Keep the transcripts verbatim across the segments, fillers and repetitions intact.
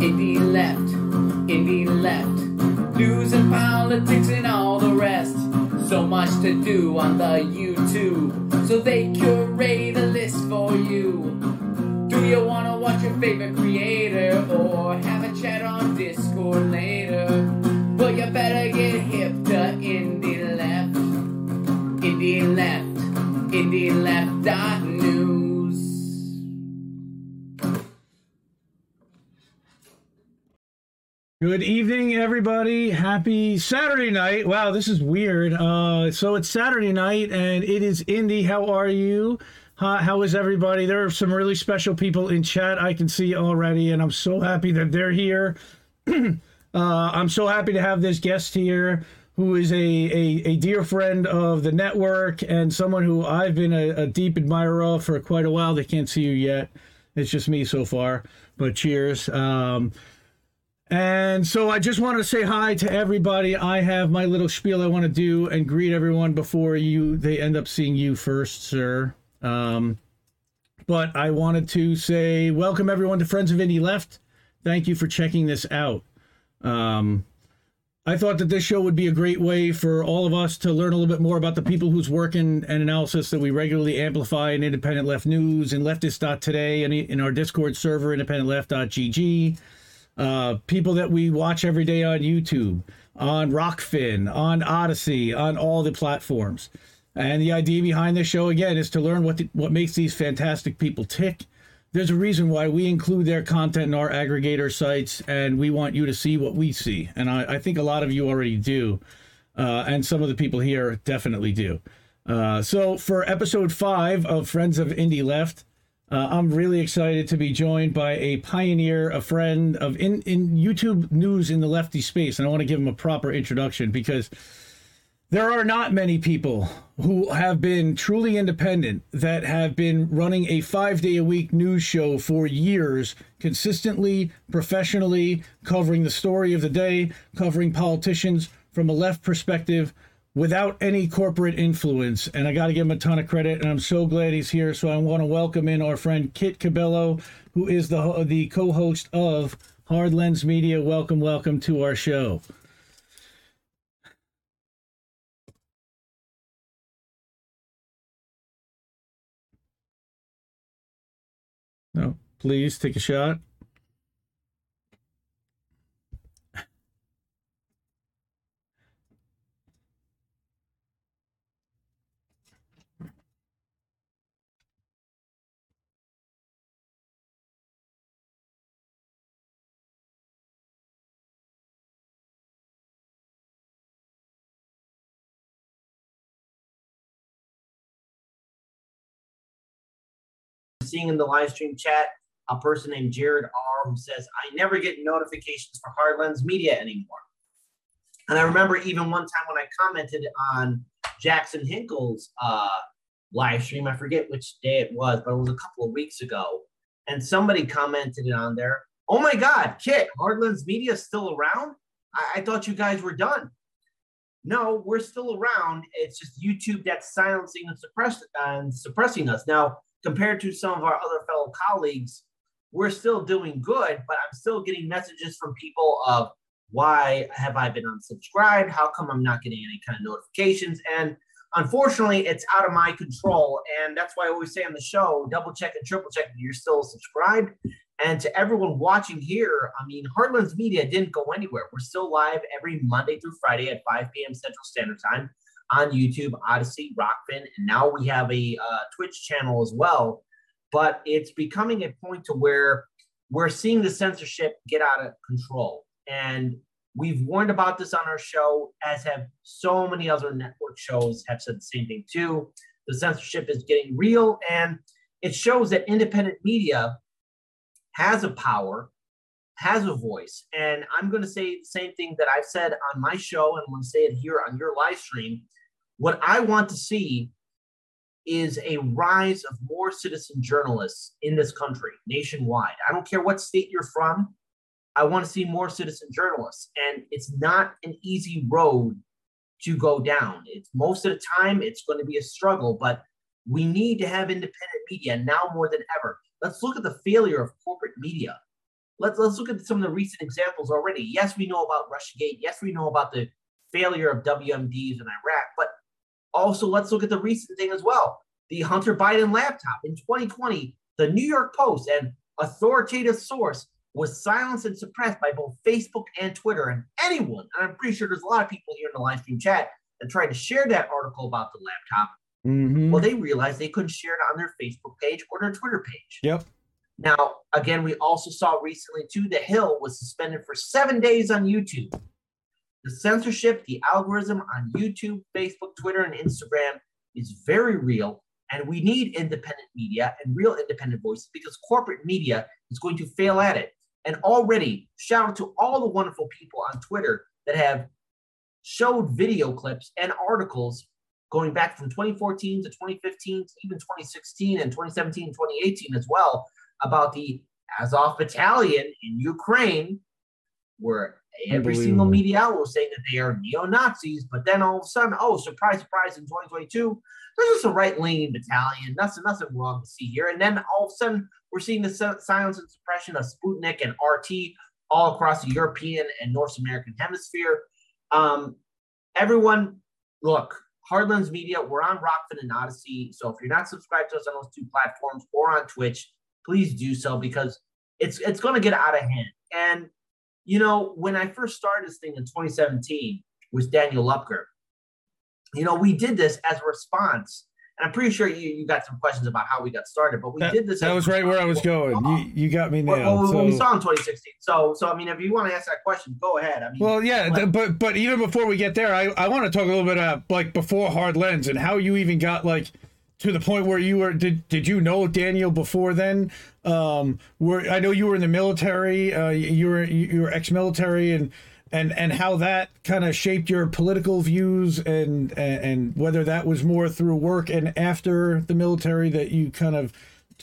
Indie Left, Indie Left, news and politics and all the rest. So much to do on the YouTube, so they curate a list for you. Do you want to watch your favorite creator or have a chat on Discord later? Well, you better get hip to Indie Left, Indie Left, indie left dot news. Good evening, everybody. Happy Saturday night. Wow, this is weird. Uh, so it's Saturday night, and it is Indie. How are you? Uh, how is everybody? There are some really special people in chat I can see already, and I'm so happy that they're here. uh, I'm so happy to have this guest here, who is a, a, a dear friend of the network and someone who I've been a, a deep admirer of for quite a while. They can't see you yet. It's just me so far, but cheers. Um, and so I just want to say hi to everybody. I have my little spiel I want to do and greet everyone before you they end up seeing you first, sir. Um, but I wanted to say welcome everyone to Friends of Indie Left. Thank you for checking this out. Um... I thought that this show would be a great way for all of us to learn a little bit more about the people whose work and, and analysis that we regularly amplify in Independent Left News and leftist dot today and in our Discord server, independent left dot g g. Uh, people that we watch every day on YouTube, on Rokfin, on Odyssey, on all the platforms. And the idea behind this show, again, is to learn what the, what makes these fantastic people tick. There's a reason why we include their content in our aggregator sites, and we want you to see what we see. And I, I think a lot of you already do, uh, and some of the people here definitely do. Uh, so for episode five of Friends of Indie Left, uh, I'm really excited to be joined by a pioneer, a friend of in, in YouTube news in the lefty space. And I want to give him a proper introduction because there are not many people who have been truly independent that have been running a five-day-a-week news show for years, consistently, professionally, covering the story of the day, covering politicians from a left perspective without any corporate influence. And I got to give him a ton of credit, and I'm so glad he's here. So I want to welcome in our friend Kit Cabello, who is the, the co-host of Hard Lens Media. Welcome, welcome to our show. No, please take a shot. Seeing in the live stream chat a person named Jared R who says, I never get notifications for Hard Lens Media anymore. And I remember even one time when I commented on Jackson Hinkle's uh, live stream, I forget which day it was, but it was a couple of weeks ago. And somebody commented on there, oh my God, Kit, Hard Lens Media is still around? I-, I thought you guys were done. No, we're still around. It's just YouTube that's silencing and, suppress- and suppressing us. Now, compared to some of our other fellow colleagues, we're still doing good, but I'm still getting messages from people of why have I been unsubscribed? How come I'm not getting any kind of notifications? And unfortunately, it's out of my control. And that's why I always say on the show, double check and triple check that you're still subscribed. And to everyone watching here, I mean, Hard Lens Media didn't go anywhere. We're still live every Monday through Friday at five p.m. Central Standard Time on YouTube, Odyssey, Rokfin, and now we have a uh, Twitch channel as well. But it's becoming a point to where we're seeing the censorship get out of control. And we've warned about this on our show, as have so many other network shows have said the same thing too. The censorship is getting real, and it shows that independent media has a power, has a voice. And I'm going to say the same thing that I've said on my show, and I'm going to say it here on your live stream. What I want to see is a rise of more citizen journalists in this country, nationwide. I don't care what state you're from. I want to see more citizen journalists. And it's not an easy road to go down. It's most of the time, it's going to be a struggle, but we need to have independent media now more than ever. Let's look at the failure of corporate media. let's let's look at some of the recent examples already. Yes, we know about Russiagate. Yes, we know about the failure of W M Ds in Iraq. But also, let's look at the recent thing as well. The Hunter Biden laptop in twenty twenty, the New York Post, an authoritative source, was silenced and suppressed by both Facebook and Twitter. And anyone, and I'm pretty sure there's a lot of people here in the live stream chat that tried to share that article about the laptop. Mm-hmm. Well, they realized they couldn't share it on their Facebook page or their Twitter page. Yep. Now, again, we also saw recently, too, The Hill was suspended for seven days on YouTube. The censorship, the algorithm on YouTube, Facebook, Twitter, and Instagram is very real. And we need independent media and real independent voices because corporate media is going to fail at it. And already, shout out to all the wonderful people on Twitter that have showed video clips and articles going back from twenty fourteen to twenty fifteen to even twenty sixteen and twenty seventeen and twenty eighteen as well about the Azov Battalion in Ukraine, where every single media outlet was saying that they are neo-Nazis, but then all of a sudden, oh, surprise, surprise, in twenty twenty-two, there's just a right-leaning battalion. Nothing, nothing wrong to see here. And then all of a sudden, we're seeing the silence and suppression of Sputnik and R T all across the European and North American hemisphere. Um, everyone, look, Hard Lens Media, we're on Rokfin and Odyssey. So if you're not subscribed to us on those two platforms or on Twitch, please do so because it's it's going to get out of hand. And, you know, when I first started this thing in twenty seventeen with Daniel Lupker, you know, we did this as a response. And I'm pretty sure you, you got some questions about how we got started, but we that, did this. That was right where I was going. You, you got me now. Well, so. What we saw in twenty sixteen. So, so I mean, if you want to ask that question, go ahead. I mean, well, yeah, th- but but even before we get there, I, I want to talk a little bit about like before Hard Lens and how you even got like to the point where you were. Did did you know Daniel before then? Um, were I know you were in the military. Uh, you were you were ex-military and. And and how that kind of shaped your political views and, and and whether that was more through work and after the military that you kind of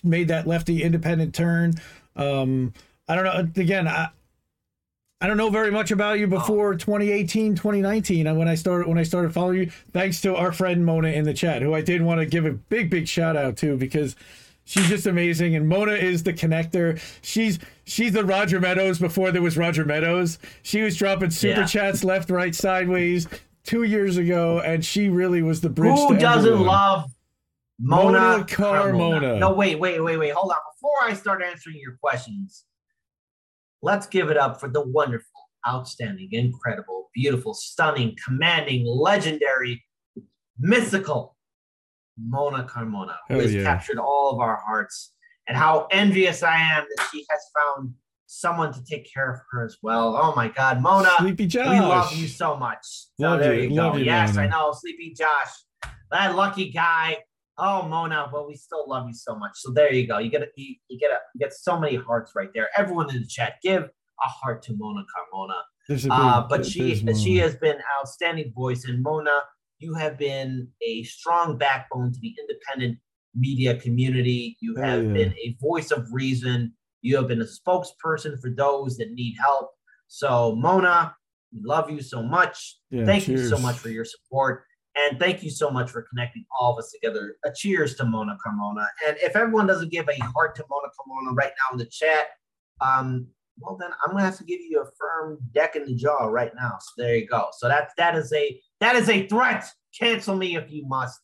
made that lefty independent turn. Um, I don't know. Again, I I don't know very much about you before twenty eighteen, twenty nineteen when I started when I started following you. Thanks to our friend Mona in the chat, who I did want to give a big, big shout out to because she's just amazing, and Mona is the connector. She's she's the Roger Meadows before there was Roger Meadows. She was dropping super yeah. chats left, right, sideways two years ago, and she really was the bridge. Who to doesn't everyone. love Mona, Mona Carmona? Carmona. No, wait, wait, wait, wait. Hold on. Before I start answering your questions, let's give it up for the wonderful, outstanding, incredible, beautiful, stunning, commanding, legendary, mythical Mona Carmona, who Hell has yeah. captured all of our hearts, and how envious I am that she has found someone to take care of her as well. Oh my God, Mona, Sleepy Josh, we love you so much. So love there you, you go. You, yes, Mona. I know, Sleepy Josh, that lucky guy. Oh, Mona, but we still love you so much. So there you go. You get a, you, you get a, you get so many hearts right there. Everyone in the chat, give a heart to Mona Carmona. Big, uh, but she she Mona. has been an outstanding voice, and Mona, you have been a strong backbone to the independent media community. You have oh, yeah. been a voice of reason. You have been a spokesperson for those that need help. So, Mona, we love you so much. Yeah, thank cheers. you so much for your support. And thank you so much for connecting all of us together. A cheers to Mona Carmona. And if everyone doesn't give a heart to Mona Carmona right now in the chat, um, well, then I'm going to have to give you a firm deck in the jaw right now. So there you go. So that, that is a... That is a threat. Cancel me if you must.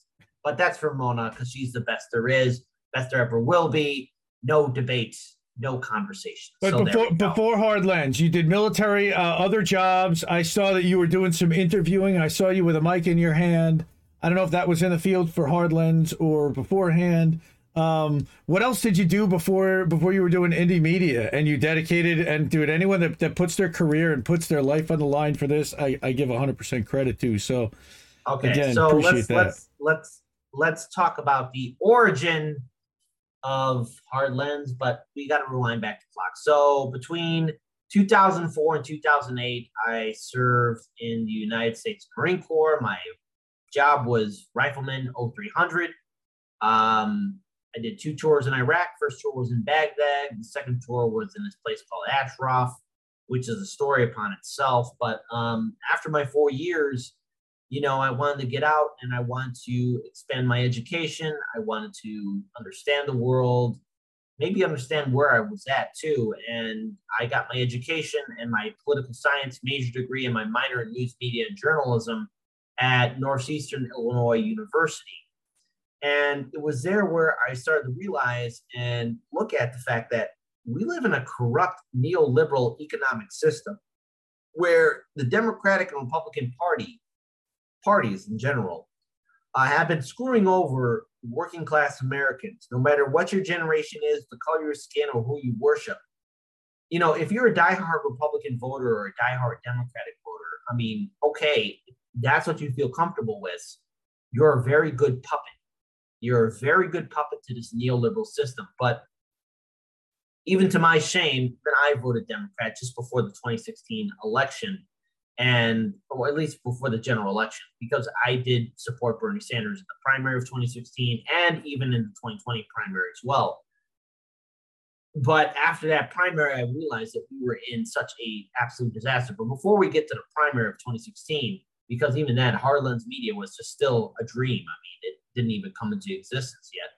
But that's for Mona because she's the best there is, best there ever will be. No debates, no conversation. But so before before Hard Lens, you did military, uh, other jobs. I saw that you were doing some interviewing. I saw you with a mic in your hand. I don't know if that was in the field for Hard Lens or beforehand. Um, what else did you do before before you were doing indie media? And you dedicated and dude, anyone that, that puts their career and puts their life on the line for this, I, I give one hundred percent credit to. So, okay, again, so appreciate let's, that. let's let's let's talk about the origin of Hard Lens, but we got to rewind back the clock. So between two thousand four and two thousand eight, I served in the United States Marine Corps. My job was Rifleman oh three hundred. Um, I did two tours in Iraq. First tour was in Baghdad. The second tour was in this place called Ashraf, which is a story upon itself. But um, after my four years, you know, I wanted to get out and I wanted to expand my education. I wanted to understand the world. maybe understand where I was at too. And I got my education and my political science major degree and my minor in news media and journalism at Northeastern Illinois University. And it was there where I started to realize and look at the fact that we live in a corrupt neoliberal economic system where the Democratic and Republican Party, parties in general, uh, have been screwing over working class Americans, no matter what your generation is, the color of your skin, or who you worship. You know, if you're a diehard Republican voter or a diehard Democratic voter, I mean, okay, that's what you feel comfortable with. You're a very good puppet. You're a very good puppet to this neoliberal system. But even to my shame, I voted Democrat just before the twenty sixteen election, and or at least before the general election, because I did support Bernie Sanders in the primary of twenty sixteen and even in the twenty twenty primary as well. But after that primary, I realized that we were in such a absolute disaster. But before we get to the primary of twenty sixteen, because even then, Hard Lens Media was just still a dream. I mean, it didn't even come into existence yet.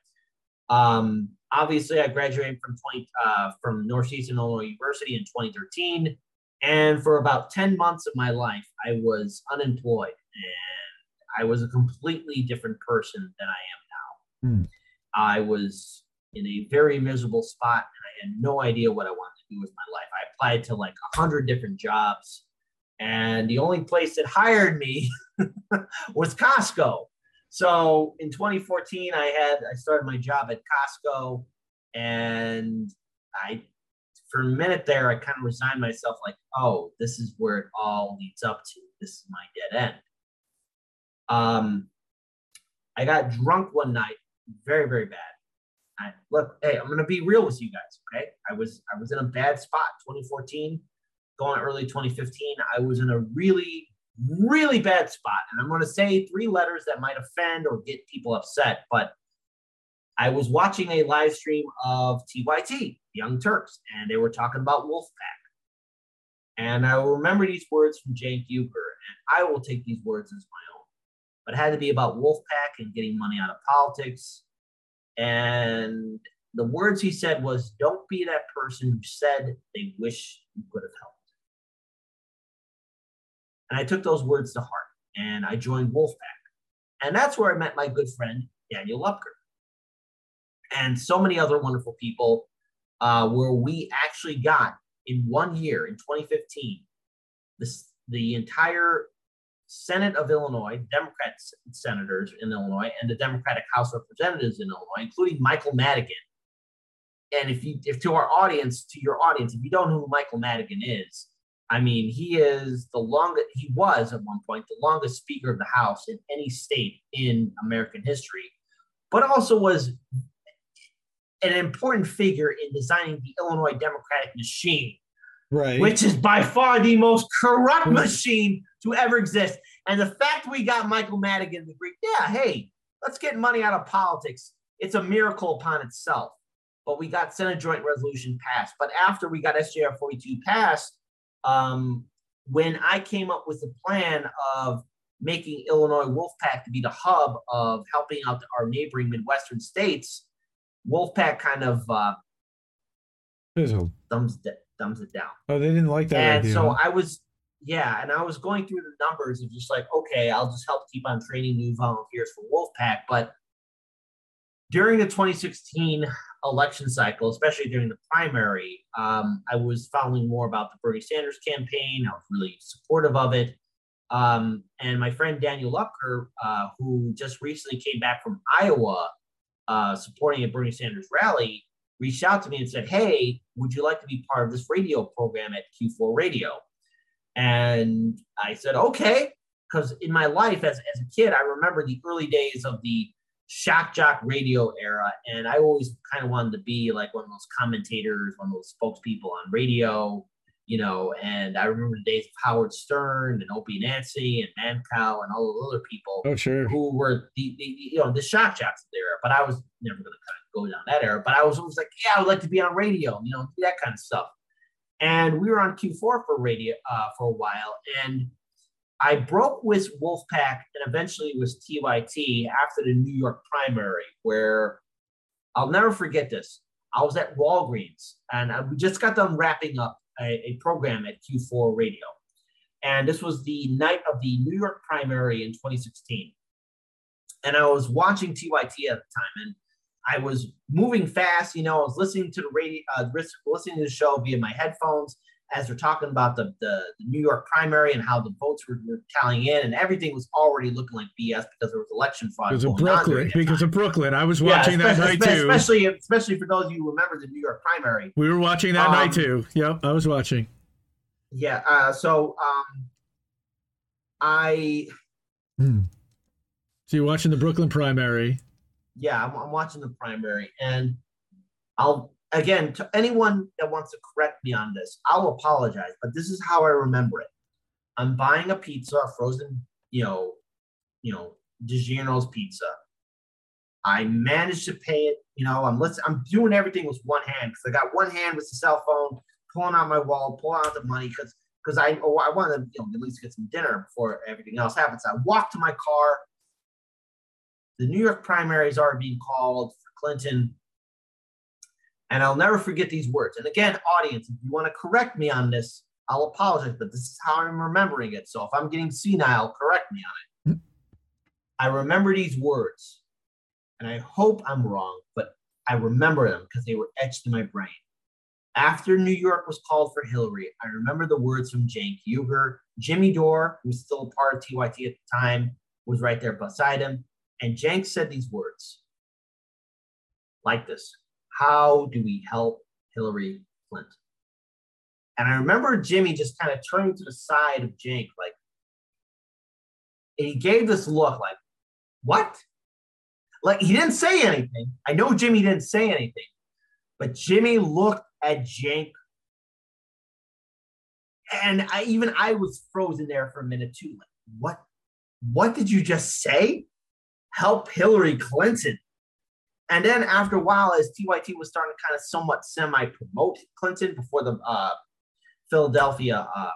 Um, obviously, I graduated from twenty, uh, from Northeastern Illinois University in twenty thirteen, and for about ten months of my life, I was unemployed, and I was a completely different person than I am now. Mm. I was in a very miserable spot, and I had no idea what I wanted to do with my life. I applied to like one hundred different jobs, and the only place that hired me was Costco. So in twenty fourteen, I had I started my job at Costco, and I, for a minute there, I kind of resigned myself like, oh, this is where it all leads up to. This is my dead end. Um, I got drunk one night, very, very bad. I, look, hey, I'm going to be real with you guys, okay? I was I was in a bad spot, twenty fourteen, going early twenty fifteen. I was in a really really bad spot. And I'm going to say three letters that might offend or get people upset, but I was watching a live stream of T Y T, Young Turks, and they were talking about Wolfpack. And I remember these words from Cenk Uygur, and I will take these words as my own. But it had to be about Wolfpack and getting money out of politics. And the words he said was, don't be that person who said they wish you could have helped. And I took those words to heart, and I joined Wolfpack. And that's where I met my good friend, Daniel Lupker, and so many other wonderful people, uh, where we actually got, in one year, in twenty fifteen, this, the entire Senate of Illinois, Democrat senators in Illinois, and the Democratic House of Representatives in Illinois, including Michael Madigan. And if you, if to our audience, to your audience, if you don't know who Michael Madigan is, I mean, he is the longest, he was at one point the longest Speaker of the House in any state in American history, but also was an important figure in designing the Illinois Democratic machine, right? Which is by far the most corrupt machine to ever exist. And the fact we got Michael Madigan to agree, yeah, hey, let's get money out of politics. It's a miracle upon itself. But we got Senate Joint Resolution passed. But after we got S J R forty-two passed, Um, when I came up with the plan of making Illinois Wolfpack to be the hub of helping out our neighboring Midwestern states, Wolfpack kind of uh, thumbs, de- thumbs it down. Oh, they didn't like that and idea. And so I was, yeah, and I was going through the numbers and just like, okay, I'll just help keep on training new volunteers for Wolfpack. But during the twenty sixteen election cycle, especially during the primary, um, I was following more about the Bernie Sanders campaign. I was really supportive of it. Um, and my friend Daniel Lupker, uh, who just recently came back from Iowa uh, supporting a Bernie Sanders rally, reached out to me and said, hey, would you like to be part of this radio program at Q four Radio? And I said, okay, because in my life as, as a kid, I remember the early days of the shock jock radio era, and I always kind of wanted to be like one of those commentators, one of those spokespeople on radio, you know. And I remember the days of Howard Stern and Opie and Anthony and Mancow and all those other people, oh, sure, who were the, the you know the shock jocks of the era. But I was never going to kind of go down that era. But I was always like, yeah, I would like to be on radio, you know, do that kind of stuff. And we were on Q four for radio uh, for a while, and I broke with Wolfpack and eventually with T Y T after the New York primary, where I'll never forget this. I was at Walgreens, and I, we just got done wrapping up a, a program at Q four Radio. And this was the night of the New York primary in twenty sixteen. And I was watching T Y T at the time, and I was moving fast. You know, I was listening to the radio, uh, listening to the show via my headphones as they're talking about the, the, the New York primary and how the votes were, were tallying in, and everything was already looking like B S because there was election fraud. Because of Brooklyn. Because of Brooklyn. I was watching yeah, that night too. Especially, especially for those of you who remember the New York primary. We were watching that um, night too. Yep, I was watching. Yeah. Uh, so um, I. Hmm. So you're watching the Brooklyn primary. Yeah, I'm, I'm watching the primary, and I'll, again, to anyone that wants to correct me on this, I'll apologize, but this is how I remember it. I'm buying a pizza, a frozen, you know, you know, DiGiorno's pizza. I managed to pay it, you know, I'm listen, I'm doing everything with one hand, because I got one hand with the cell phone, pulling out my wallet, pulling out the money, because because I, oh, I wanted to, you know, at least get some dinner before everything else happens. I walked to my car. The New York primaries are being called for Clinton. And I'll never forget these words. And again, audience, if you want to correct me on this, I'll apologize, but this is how I'm remembering it. So if I'm getting senile, correct me on it. I remember these words, and I hope I'm wrong, but I remember them because they were etched in my brain. After New York was called for Hillary, I remember the words from Cenk Uygur. Jimmy Dore, who was still a part of T Y T at the time, was right there beside him. And Cenk said these words like this: how do we help Hillary Clinton? And I remember Jimmy just kind of turning to the side of Cenk, like, and he gave this look like, what? Like, he didn't say anything. I know Jimmy didn't say anything, but Jimmy looked at Cenk. And I, even I was frozen there for a minute too. Like, what? What did you just say? Help Hillary Clinton. And then after a while, as T Y T was starting to kind of somewhat semi-promote Clinton before the uh, Philadelphia uh,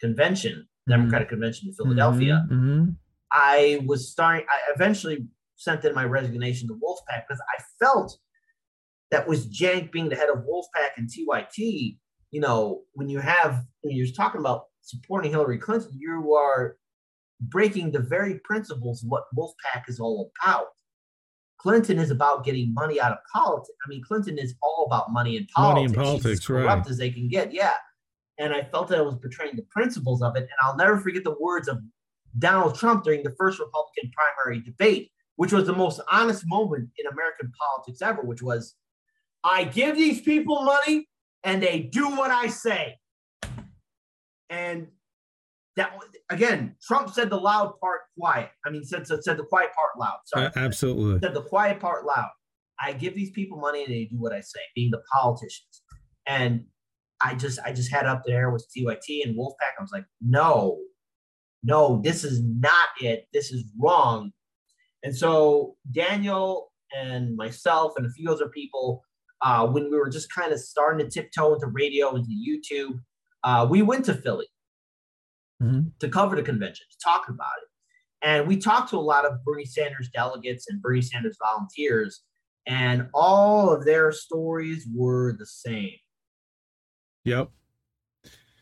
convention, Democratic mm-hmm. convention in Philadelphia, mm-hmm. I was starting, I eventually sent in my resignation to Wolfpack because I felt that was Cenk being the head of Wolfpack and T Y T. You know, when you have, when you're talking about supporting Hillary Clinton, you are breaking the very principles of what Wolfpack is all about. Clinton is about getting money out of politics. I mean, Clinton is all about money and politics. Money and politics, she's right. Corrupt as they can get, yeah. And I felt that I was betraying the principles of it. And I'll never forget the words of Donald Trump during the first Republican primary debate, which was the most honest moment in American politics ever, which was, I give these people money and they do what I say. And that, again, Trump said the loud part quiet. I mean, said said the quiet part loud. Sorry, uh, absolutely. Said the quiet part loud. I give these people money and they do what I say, being the politicians. And I just, I just had up there with T Y T and Wolfpack. I was like, no, no, this is not it. This is wrong. And so Daniel and myself and a few other people, uh, when we were just kind of starting to tiptoe into radio, into YouTube, uh, we went to Philly. Mm-hmm. to cover the convention, to talk about it. And we talked to a lot of Bernie Sanders delegates and Bernie Sanders volunteers, and all of their stories were the same. Yep.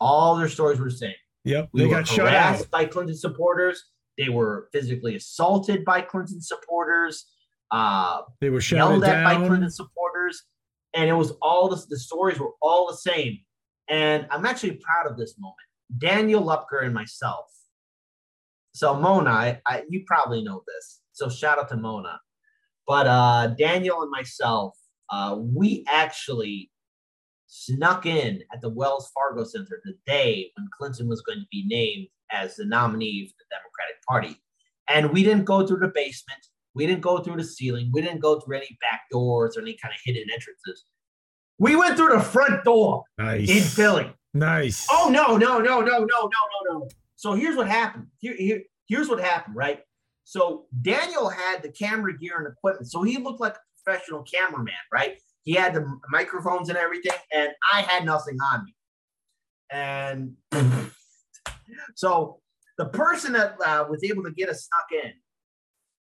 All their stories were the same. Yep. We they were got harassed shut out by Clinton supporters. They were physically assaulted by Clinton supporters. Uh, they were yelled at down by Clinton supporters. And it was all the, the stories were all the same. And I'm actually proud of this moment. Daniel Lupker and myself. So Mona, I, I, you probably know this. So shout out to Mona. But uh, Daniel and myself, uh, we actually snuck in at the Wells Fargo Center the day when Clinton was going to be named as the nominee for the Democratic Party. And we didn't go through the basement. We didn't go through the ceiling. We didn't go through any back doors or any kind of hidden entrances. We went through the front door nice. in Philly. Nice. Oh, no, no, no, no, no, no, no, no. So here's what happened. Here, here, here's what happened, right? So Daniel had the camera gear and equipment. So he looked like a professional cameraman, right? He had the microphones and everything, and I had nothing on me. And so the person that uh, was able to get us snuck in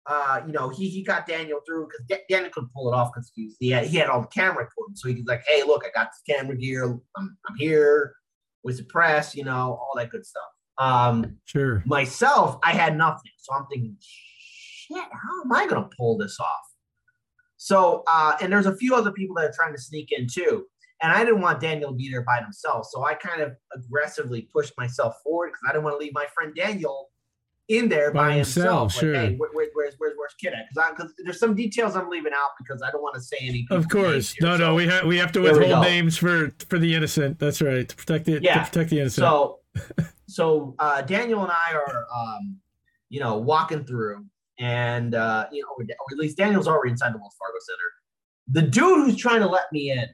uh, you know, he he got Daniel through because D- Daniel could pull it off because he, he had all the camera equipment. So he was like, hey, look, I got this camera gear. I'm, I'm here with the press, you know, all that good stuff. Um, sure. Myself, I had nothing. So I'm thinking, shit, how am I going to pull this off? So, uh, and there's a few other people that are trying to sneak in too. And I didn't want Daniel to be there by himself. So I kind of aggressively pushed myself forward because I didn't want to leave my friend Daniel in there by, by himself. himself. Like, sure. Hey, where, where, where's, where's, where's Kid at? Because there's some details I'm leaving out because I don't want to say any. Of course. No, no, we have, we have to withhold names for, for the innocent. That's right. To protect the, yeah. to protect the innocent. So, so uh, Daniel and I are, um, you know, walking through and, uh, you know, or at least Daniel's already inside the Wells Fargo Center. The dude who's trying to let me in,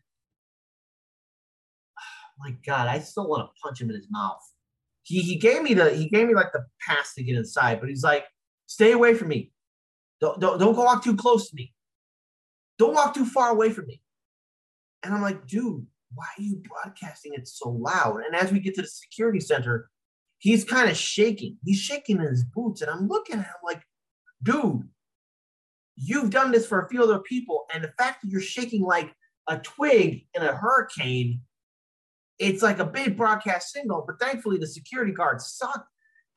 my God, I still want to punch him in his mouth. He he gave me the he gave me like the pass to get inside, but he's like, stay away from me. Don't don't don't walk too close to me. Don't walk too far away from me. And I'm like, dude, why are you broadcasting it so loud? And as we get to the security center, he's kind of shaking. He's shaking in his boots, and I'm looking at him like, dude, you've done this for a few other people, and the fact that you're shaking like a twig in a hurricane. It's like a big broadcast signal, but thankfully the security guards suck.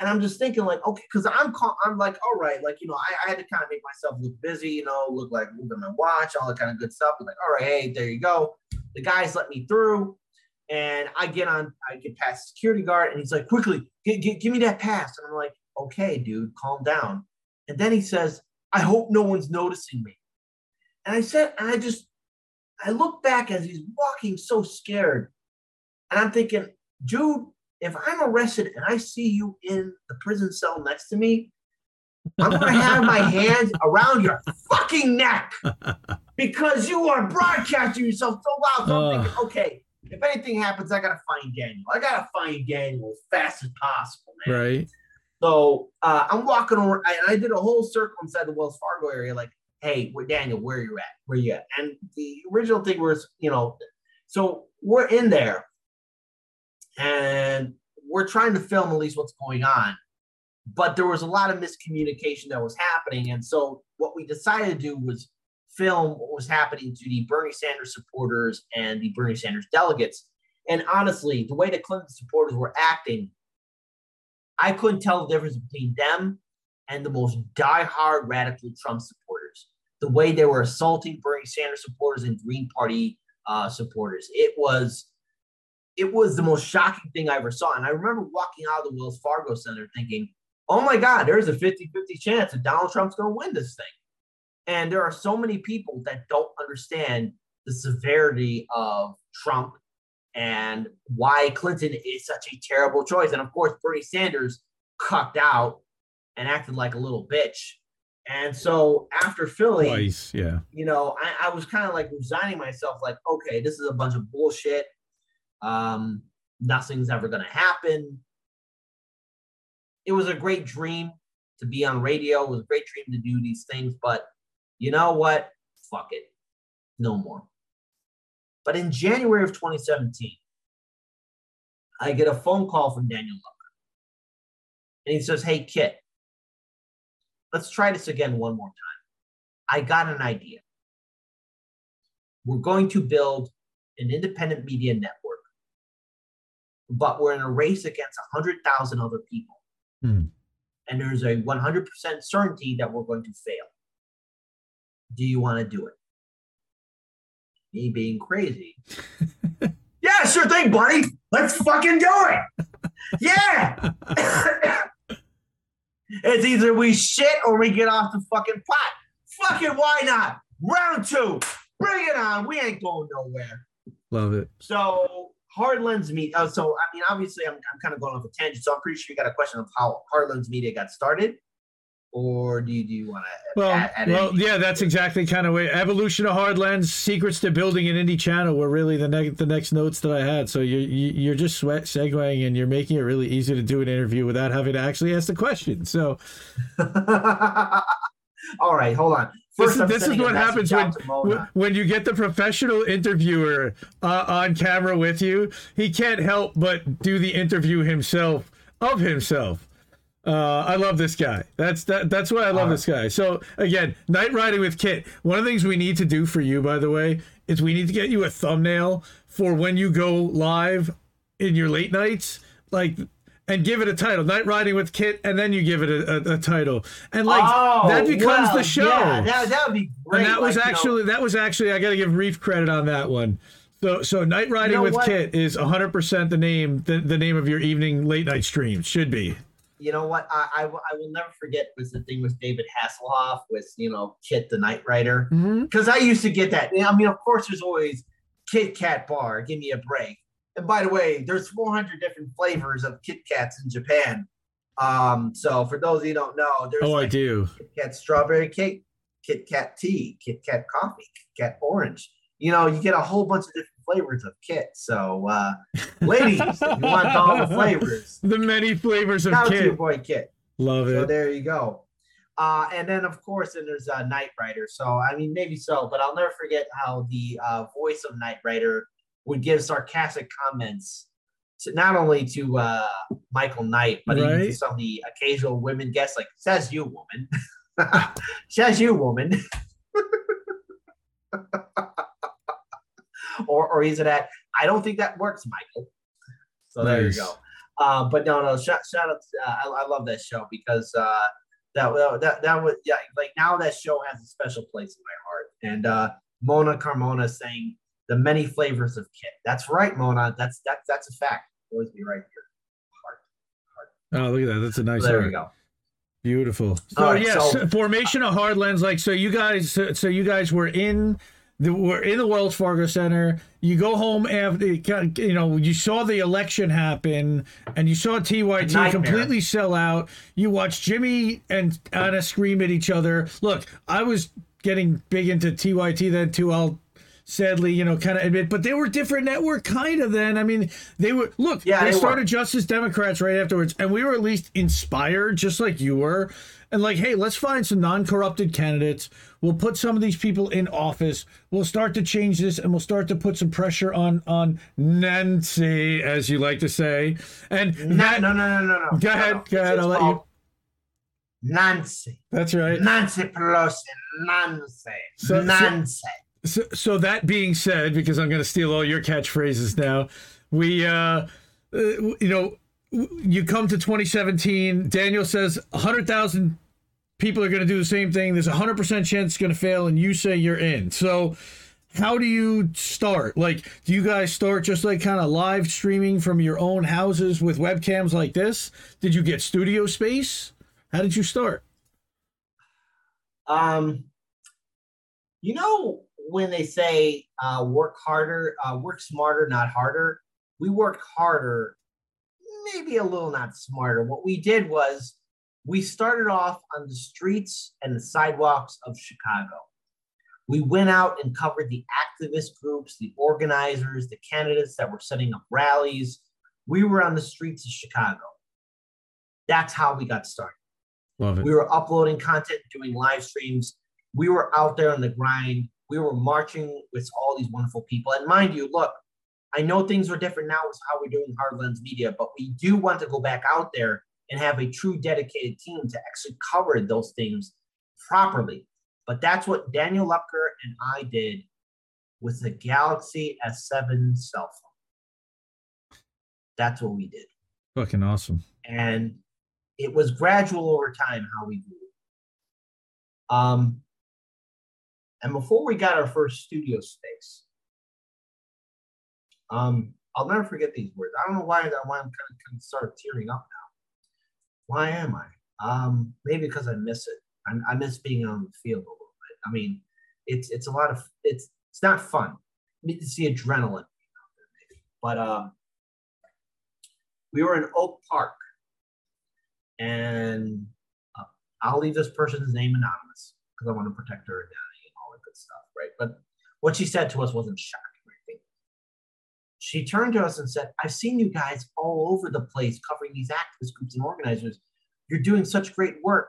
And I'm just thinking like, okay, because I'm call- I'm like, all right, like, you know, I, I had to kind of make myself look busy, you know, look like moving my watch, all that kind of good stuff. I'm like, all right, hey, there you go. The guys let me through and I get on, I get past the security guard and he's like, quickly, g- g- give me that pass. And I'm like, okay, dude, calm down. And then he says, I hope no one's noticing me. And I said, and I just, I look back as he's walking so scared. And I'm thinking, dude, if I'm arrested and I see you in the prison cell next to me, I'm going to have my hands around your fucking neck because you are broadcasting yourself so loud. So I'm thinking, okay, if anything happens, I got to find Daniel. I got to find Daniel as fast as possible, man. Right. So uh, I'm walking over. I, I did a whole circle inside the Wells Fargo area like, hey, where, Daniel, where you at? Where you at? And the original thing was, you know, so we're in there. And we're trying to film at least what's going on. But there was a lot of miscommunication that was happening. And so what we decided to do was film what was happening to the Bernie Sanders supporters and the Bernie Sanders delegates. And honestly, the way the Clinton supporters were acting, I couldn't tell the difference between them and the most diehard radical Trump supporters. The way they were assaulting Bernie Sanders supporters and Green Party uh, supporters. It was... It was the most shocking thing I ever saw. And I remember walking out of the Wells Fargo Center thinking, oh my God, there's a fifty-fifty chance that Donald Trump's going to win this thing. And there are so many people that don't understand the severity of Trump and why Clinton is such a terrible choice. And of course, Bernie Sanders cucked out and acted like a little bitch. And so after Philly, Twice, yeah. you know, I, I was kind of like resigning myself like, okay, this is a bunch of bullshit. Um, nothing's ever going to happen. It was a great dream to be on radio. It was a great dream to do these things, but you know what? Fuck it. No more. But in January of twenty seventeen, I get a phone call from Daniel Lupker. And he says, hey, Kit, let's try this again one more time. I got an idea. We're going to build an independent media network. But we're in a race against one hundred thousand other people. Hmm. And there's a one hundred percent certainty that we're going to fail. Do you want to do it? Me being crazy. Yeah, sure thing, buddy. Let's fucking do it. Yeah. It's either we shit or we get off the fucking pot. Fucking why not? Round two. Bring it on. We ain't going nowhere. Love it. So... Hard Lens Media. Oh, so, I mean, obviously, I'm, I'm kind of going off a tangent, so I'm pretty sure you got a question of how Hard Lens Media got started, or do you, do you want to well, add, add Well, anything? Yeah, that's exactly kind of where evolution of Hard Lens, secrets to building an indie channel were really the, ne- the next notes that I had. So you're, you're just sweat segueing, and you're making it really easy to do an interview without having to actually ask the question. So, all right, hold on. First, this is, this is what happens when, when you get the professional interviewer uh, on camera with you. He can't help but do the interview himself of himself. Uh, I love this guy. That's that, that's why I love uh, this guy. So again, Night Riding with Kit. One of the things we need to do for you, by the way, is we need to get you a thumbnail for when you go live in your late nights, like, and give it a title, Night Riding with Kit, and then you give it a, a, a title, and like oh, that becomes well, the show. Yeah, that, that would be great. And that like, was actually you know, that was actually I got to give Reef credit on that one. So, so Night Riding you know with what? Kit is one hundred percent the name the, the name of your evening late night stream should be. You know what? I, I, I will never forget was the thing with David Hasselhoff was, you know, Kit the Knight Rider. Because mm-hmm. I used to get that. I mean, of course, there's always Kit Kat bar. Give me a break. And by the way, there's four hundred different flavors of Kit Kats in Japan. Um, so for those of you who don't know, there's oh, like I do. Kit Kat strawberry cake, Kit Kat tea, Kit Kat coffee, Kit Kat orange. You know, you get a whole bunch of different flavors of Kit. So, uh, ladies, if you want all the flavors. The many flavors of Kit. Your boy Kit. Love so it. So there you go. Uh, and then, of course, and there's uh, Knight Rider. So, I mean, maybe so, but I'll never forget how the uh, voice of Knight Rider would give sarcastic comments to not only to uh, Michael Knight, but right? even to some of the occasional women guests, like, says you, woman. Says you, woman. Or, or is it at? I don't think that works, Michael. So there nice. You go. Uh, but no, no. Shout, shout out! To, uh, I, I love that show because uh, that that that was yeah. Like now, that show has a special place in my heart. And uh, Mona Carmona saying the many flavors of Kit. That's right, Mona. That's that's that's a fact. Always be right here. Heart, heart. Oh, look at that! That's a nice. So there art. We go. Beautiful. So right, yeah, so, formation of Hard Lens. Like so, you guys. So you guys were in. The, we're in the Wells Fargo Center. You go home after, you know, you saw the election happen and you saw T Y T completely sell out. You watched Jimmy and Anna scream at each other. Look, I was getting big into T Y T then too. I'll sadly, you know, kind of admit, but they were different network kind of then. I mean, they were, look, yeah, they, they started were. just as Democrats right afterwards. And we were at least inspired just like you were. And like, hey, let's find some non-corrupted candidates. We'll put some of these people in office. We'll start to change this, and we'll start to put some pressure on on Nancy, as you like to say. And no, that, no, no, no, no, no. Go no, ahead, no. go ahead. It's I'll let you. Nancy. That's right. Nancy Pelosi. Nancy. So, Nancy. So, so, so that being said, because I'm going to steal all your catchphrases now, we, uh, uh, you know, you come to twenty seventeen. Daniel says one hundred thousand. People are going to do the same thing. There's a hundred percent chance it's going to fail, and you say you're in. So, how do you start? Like, do you guys start just like kind of live streaming from your own houses with webcams like this? Did you get studio space? How did you start? Um, you know when they say uh, work harder, uh, work smarter, not harder. We worked harder, maybe a little not smarter. What we did was, we started off on the streets and the sidewalks of Chicago. We went out and covered the activist groups, the organizers, the candidates that were setting up rallies. We were on the streets of Chicago. That's how we got started. Love it. We were uploading content, doing live streams. We were out there on the grind. We were marching with all these wonderful people. And mind you, look, I know things are different now with how we're doing Hard Lens Media, but we do want to go back out there and have a true dedicated team to actually cover those things properly. But that's what Daniel Lupker and I did with the Galaxy S seven cell phone. That's what we did. Fucking awesome. And it was gradual over time how we grew. Um, and before we got our first studio space, um, I'll never forget these words. I don't know why, why I'm kind of, kind of started tearing up now. Why am I? Um, maybe because I miss it. I, I miss being on the field a little bit. I mean, it's it's a lot of it's it's not fun. I mean, it's the adrenaline. But uh, we were in Oak Park, and uh, I'll leave this person's name anonymous because I want to protect her identity and all that good stuff, right? But what she said to us wasn't shocking. Right? She turned to us and said, I've seen you guys all over the place covering these activist groups and organizers. You're doing such great work.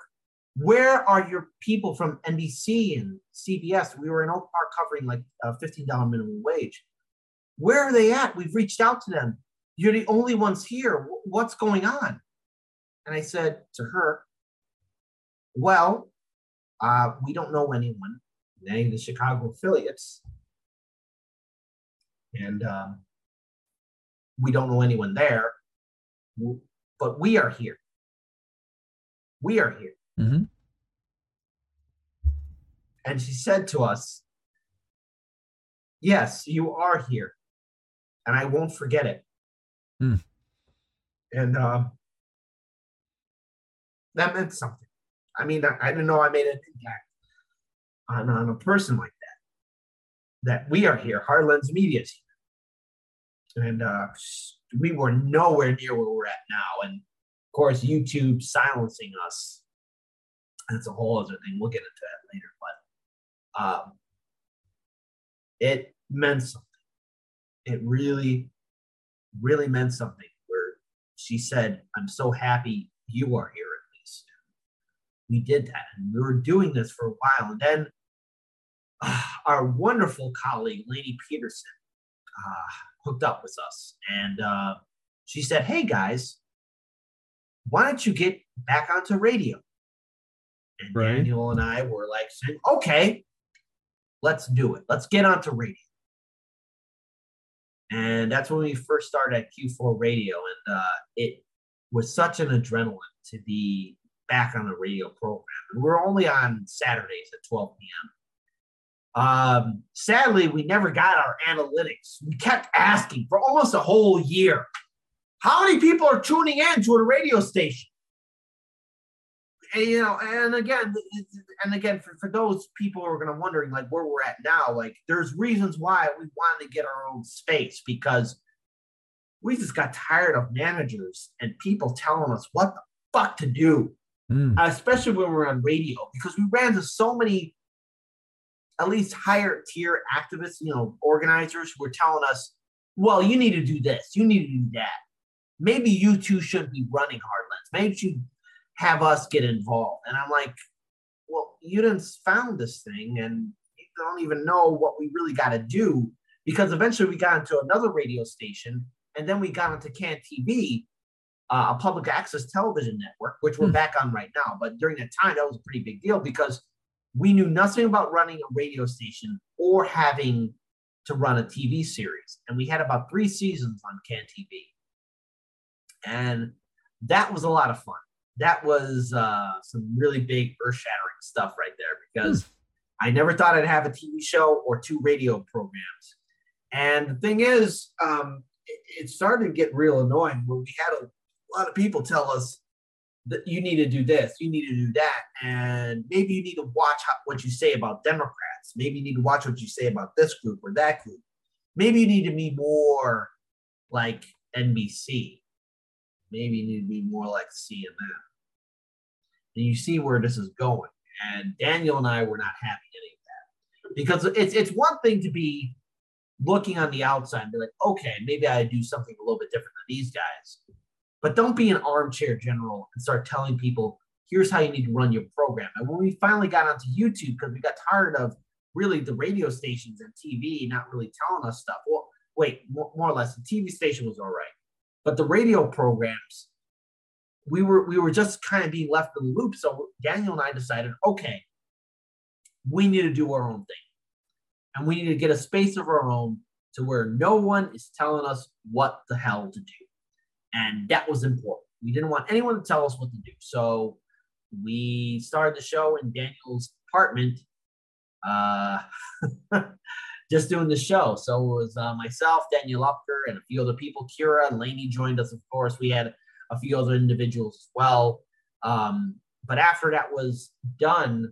Where are your people from N B C and C B S? We were in Oak Park covering like a fifteen dollars minimum wage. Where are they at? We've reached out to them. You're the only ones here. What's going on? And I said to her, well, uh, we don't know anyone in any of the Chicago affiliates. And um, we don't know anyone there, but we are here. We are here. Mm-hmm. And she said to us, yes, you are here. And I won't forget it. Mm. And um, that meant something. I mean, I, I didn't know I made an impact on, on a person like that. That we are here. Hard Lens Media is here. And uh, we were nowhere near where we're at now. And of course, YouTube silencing us. That's a whole other thing. We'll get into that later. But um, it meant something. It really, really meant something where she said, I'm so happy you are here at least. We did that. And we were doing this for a while. And then uh, our wonderful colleague, Lainey Peterson, uh, hooked up with us. And uh, she said, hey, guys, why don't you get back onto radio? And right. Daniel and I were like saying, okay, let's do it. Let's get onto radio. And that's when we first started at Q four Radio. And uh, it was such an adrenaline to be back on the radio program. And we're only on Saturdays at twelve p.m. Um, sadly, we never got our analytics. We kept asking for almost a whole year. How many people are tuning in to a radio station? And, you know, and again, and again, for, for those people who are going to wondering like where we're at now, like there's reasons why we want to get our own space because we just got tired of managers and people telling us what the fuck to do, mm. especially when we're on radio, because we ran to so many, at least higher tier activists, you know, organizers who were telling us, well, you need to do this, you need to do that. Maybe you two shouldn't be running Hard Lens. Maybe you have us get involved. And I'm like, well, you didn't found this thing and you don't even know what we really got to do, because eventually we got into another radio station and then we got into Can T V, uh, a public access television network, which we're mm. back on right now. But during that time, that was a pretty big deal because we knew nothing about running a radio station or having to run a T V series. And we had about three seasons on Can T V. And that was a lot of fun. That was uh, some really big earth-shattering stuff right there because mm. I never thought I'd have a T V show or two radio programs. And the thing is, um, it, it started to get real annoying when we had a, a lot of people tell us that you need to do this, you need to do that, and maybe you need to watch how, what you say about Democrats. Maybe you need to watch what you say about this group or that group. Maybe you need to be more like N B C. Maybe you need to be more like C N N. And you see where this is going. And Daniel and I were not having any of that. Because it's it's one thing to be looking on the outside and be like, okay, maybe I do something a little bit different than these guys. But don't be an armchair general and start telling people, here's how you need to run your program. And when we finally got onto YouTube, because we got tired of really the radio stations and T V not really telling us stuff. Well, wait, more, more or less, the T V station was all right. But the radio programs, we were we were just kind of being left in the loop. So Daniel and I decided, okay, we need to do our own thing. And we need to get a space of our own to where no one is telling us what the hell to do. And that was important. We didn't want anyone to tell us what to do. So we started the show in Daniel's apartment, uh, just doing the show. So it was uh, myself, Daniel Lupker, and a few other people. Kira and Lainey joined us, of course. We had a few other individuals as well. Um, but after that was done,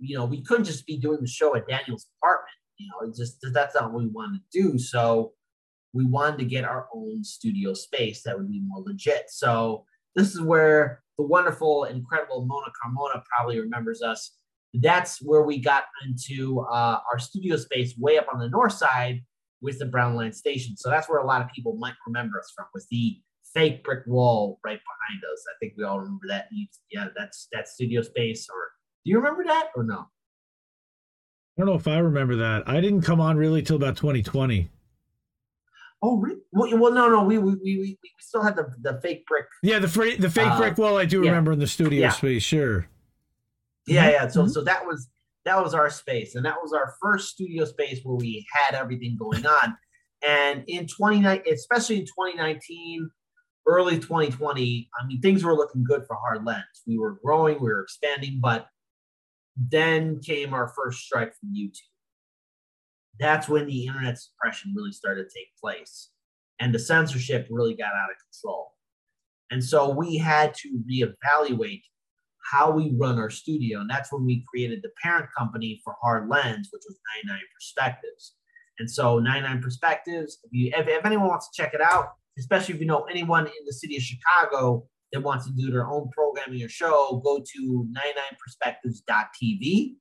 you know, we couldn't just be doing the show at Daniel's apartment. You know, it just that's not what we wanted to do. So we wanted to get our own studio space that would be more legit. So this is where the wonderful, incredible Mona Carmona probably remembers us. That's where we got into uh, our studio space way up on the north side with the Brown Line Station. So that's where a lot of people might remember us from, with the fake brick wall right behind us. I think we all remember that. Yeah, that's that studio space. Or do you remember that or no? I don't know if I remember that. I didn't come on really till about twenty twenty. Oh, really? Well, well no, no, we we we we still had the, the fake brick. Yeah, the free, the fake uh, brick wall. I do yeah. remember in the studio yeah. space, sure. Yeah, yeah. So, mm-hmm. so that was that was our space, and that was our first studio space where we had everything going on. And in twenty nineteen, especially in twenty nineteen, early twenty twenty, I mean, things were looking good for Hard Lens. We were growing, we were expanding, but then came our first strike from YouTube. That's when the internet suppression really started to take place, and the censorship really got out of control. And so we had to reevaluate how we run our studio, and that's when we created the parent company for Hard Lens, which was ninety-nine Perspectives. And so ninety-nine Perspectives, if, you, if, if anyone wants to check it out, especially if you know anyone in the city of Chicago that wants to do their own programming or show, go to ninety-nine perspectives dot t v.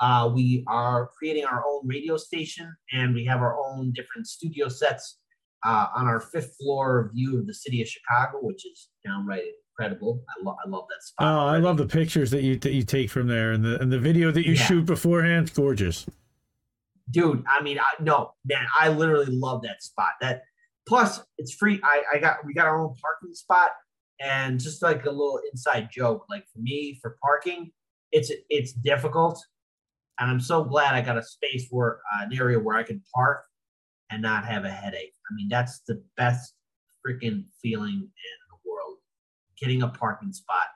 Uh, we are creating our own radio station, and we have our own different studio sets uh, on our fifth floor view of the city of Chicago, which is downright incredible. I love, I love that spot. Oh, already. I love the pictures that you that you take from there, and the and the video that you yeah. shoot beforehand. It's gorgeous, dude. I mean, I, no, man, I literally love that spot. That plus, it's free. I, I got we got our own parking spot, and just like a little inside joke, like for me for parking, it's it's difficult. And I'm so glad I got a space where uh, an area where I can park and not have a headache. I mean, that's the best freaking feeling in the world, getting a parking spot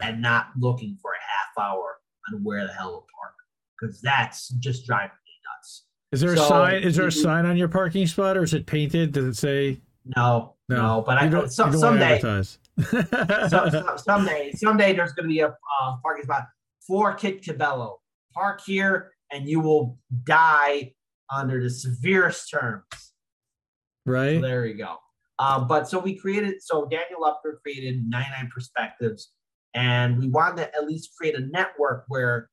and not looking for a half hour on where the hell to park, because that's just driving me nuts. Is there so, a sign? Is there a sign on your parking spot, or is it painted? Does it say? No, no. no but I don't. So, someday, don't so, so, someday, someday, there's going to be a uh, parking spot for Kit Cabello. Park here and you will die under the severest terms. Right. So there you go. Uh, but so we created, so Daniel Lupker created ninety-nine Perspectives, and we wanted to at least create a network where,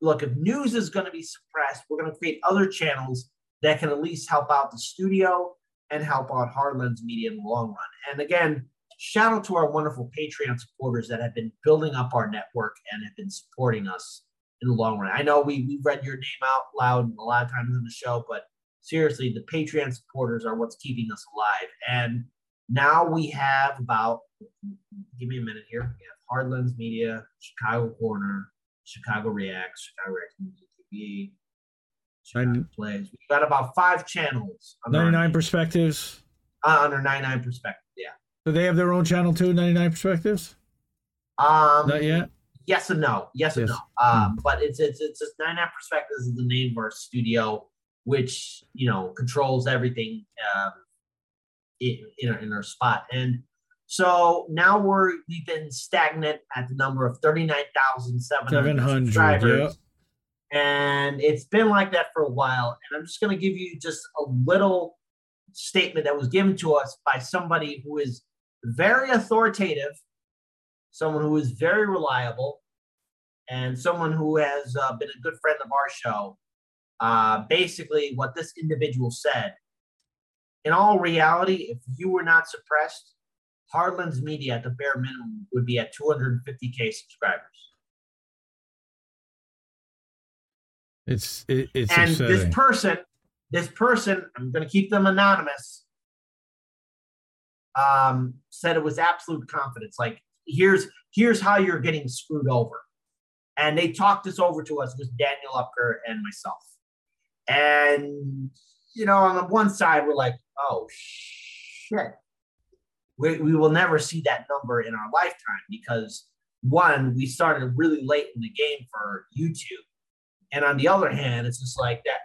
look, if news is going to be suppressed, we're going to create other channels that can at least help out the studio and help out Hard Lens Media in the long run. And again, shout out to our wonderful Patreon supporters that have been building up our network and have been supporting us in the long run. I know we we read your name out loud a lot of times on the show, but seriously, the Patreon supporters are what's keeping us alive. And now we have about, give me a minute here, we have Hard Lens Media, Chicago Corner, Chicago Reacts, Chicago Reacts T V, Chicago Plays. We've got about five channels. ninety-nine Perspectives. Uh, under ninety-nine Perspectives, yeah. Do they have their own channel too, ninety-nine Perspectives? Um, Not yet? Yes and no. Yes and yes. no. Um, but it's it's it's just ninety-nine Perspectives is the name of our studio, which you know controls everything um, in in our, in our spot. And so now we're we've been stagnant at the number of thirty-nine thousand seven hundred subscribers, yep. and it's been like that for a while. And I'm just going to give you just a little statement that was given to us by somebody who is very authoritative, someone who is very reliable, and someone who has uh, been a good friend of our show. Uh, basically, what this individual said, in all reality, if you were not suppressed, Hard Lens Media at the bare minimum would be at two hundred fifty thousand subscribers. It's it, it's and upsetting. this person, this person, I'm going to keep them anonymous. Um, said it was absolute confidence, like. Here's here's how you're getting screwed over. And they talked this over to us with Daniel Lupker and myself. And, you know, on the one side, we're like, oh, shit. We, we will never see that number in our lifetime because, one, we started really late in the game for YouTube. And on the other hand, it's just like that.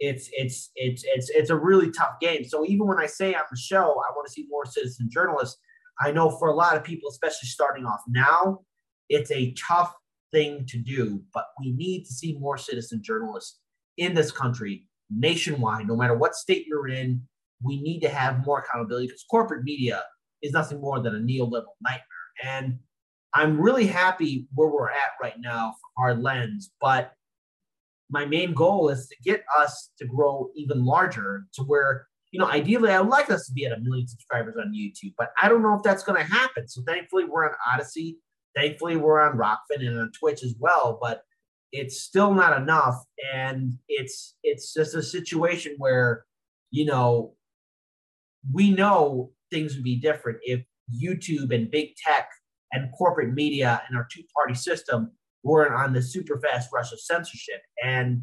It's, it's, it's, it's, it's a really tough game. So even when I say on the show, I want to see more citizen journalists, I know for a lot of people, especially starting off now, it's a tough thing to do, but we need to see more citizen journalists in this country, nationwide, no matter what state you're in. We need to have more accountability because corporate media is nothing more than a neoliberal nightmare. And I'm really happy where we're at right now for our lens, but my main goal is to get us to grow even larger to where, you know, ideally, I would like us to be at a million subscribers on YouTube, but I don't know if that's going to happen. So thankfully, we're on Odyssey. Thankfully, we're on Rokfin and on Twitch as well, but it's still not enough. And it's it's just a situation where, you know, we know things would be different if YouTube and big tech and corporate media and our two-party system weren't on the super fast rush of censorship. And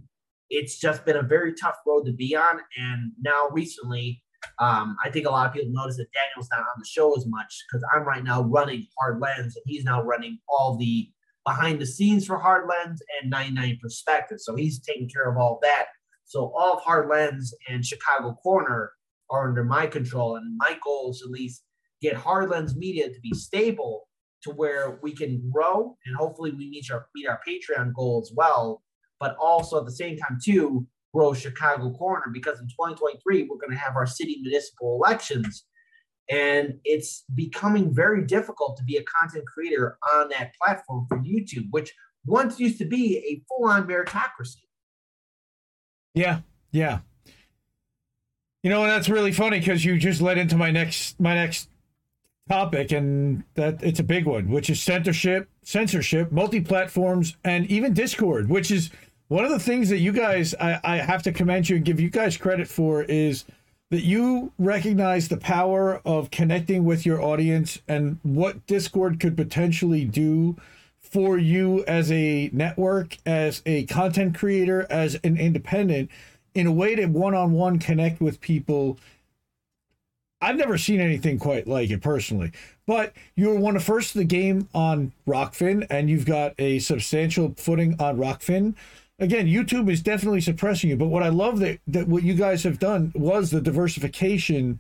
it's just been a very tough road to be on. And now recently, um, I think a lot of people notice that Daniel's not on the show as much because I'm right now running Hard Lens and he's now running all the behind the scenes for Hard Lens and ninety-nine Perspectives. So he's taking care of all that. So all of Hard Lens and Chicago Corner are under my control. And my goal is at least get Hard Lens Media to be stable to where we can grow and hopefully we meet our, meet our Patreon goal as well, but also at the same time too, grow Chicago Corner, because in twenty twenty-three, we're going to have our city municipal elections. And it's becoming very difficult to be a content creator on that platform for YouTube, which once used to be a full-on meritocracy. Yeah, yeah. You know, and that's really funny because you just led into my next my next topic, and that it's a big one, which is censorship, censorship, multi-platforms, and even Discord, which is one of the things that you guys, I, I have to commend you and give you guys credit for, is that you recognize the power of connecting with your audience and what Discord could potentially do for you as a network, as a content creator, as an independent, in a way to one-on-one connect with people. I've never seen anything quite like it personally, but you were one of first to the game on Rokfin, and you've got a substantial footing on Rokfin. Again, YouTube is definitely suppressing you, but what I love that, that what you guys have done was the diversification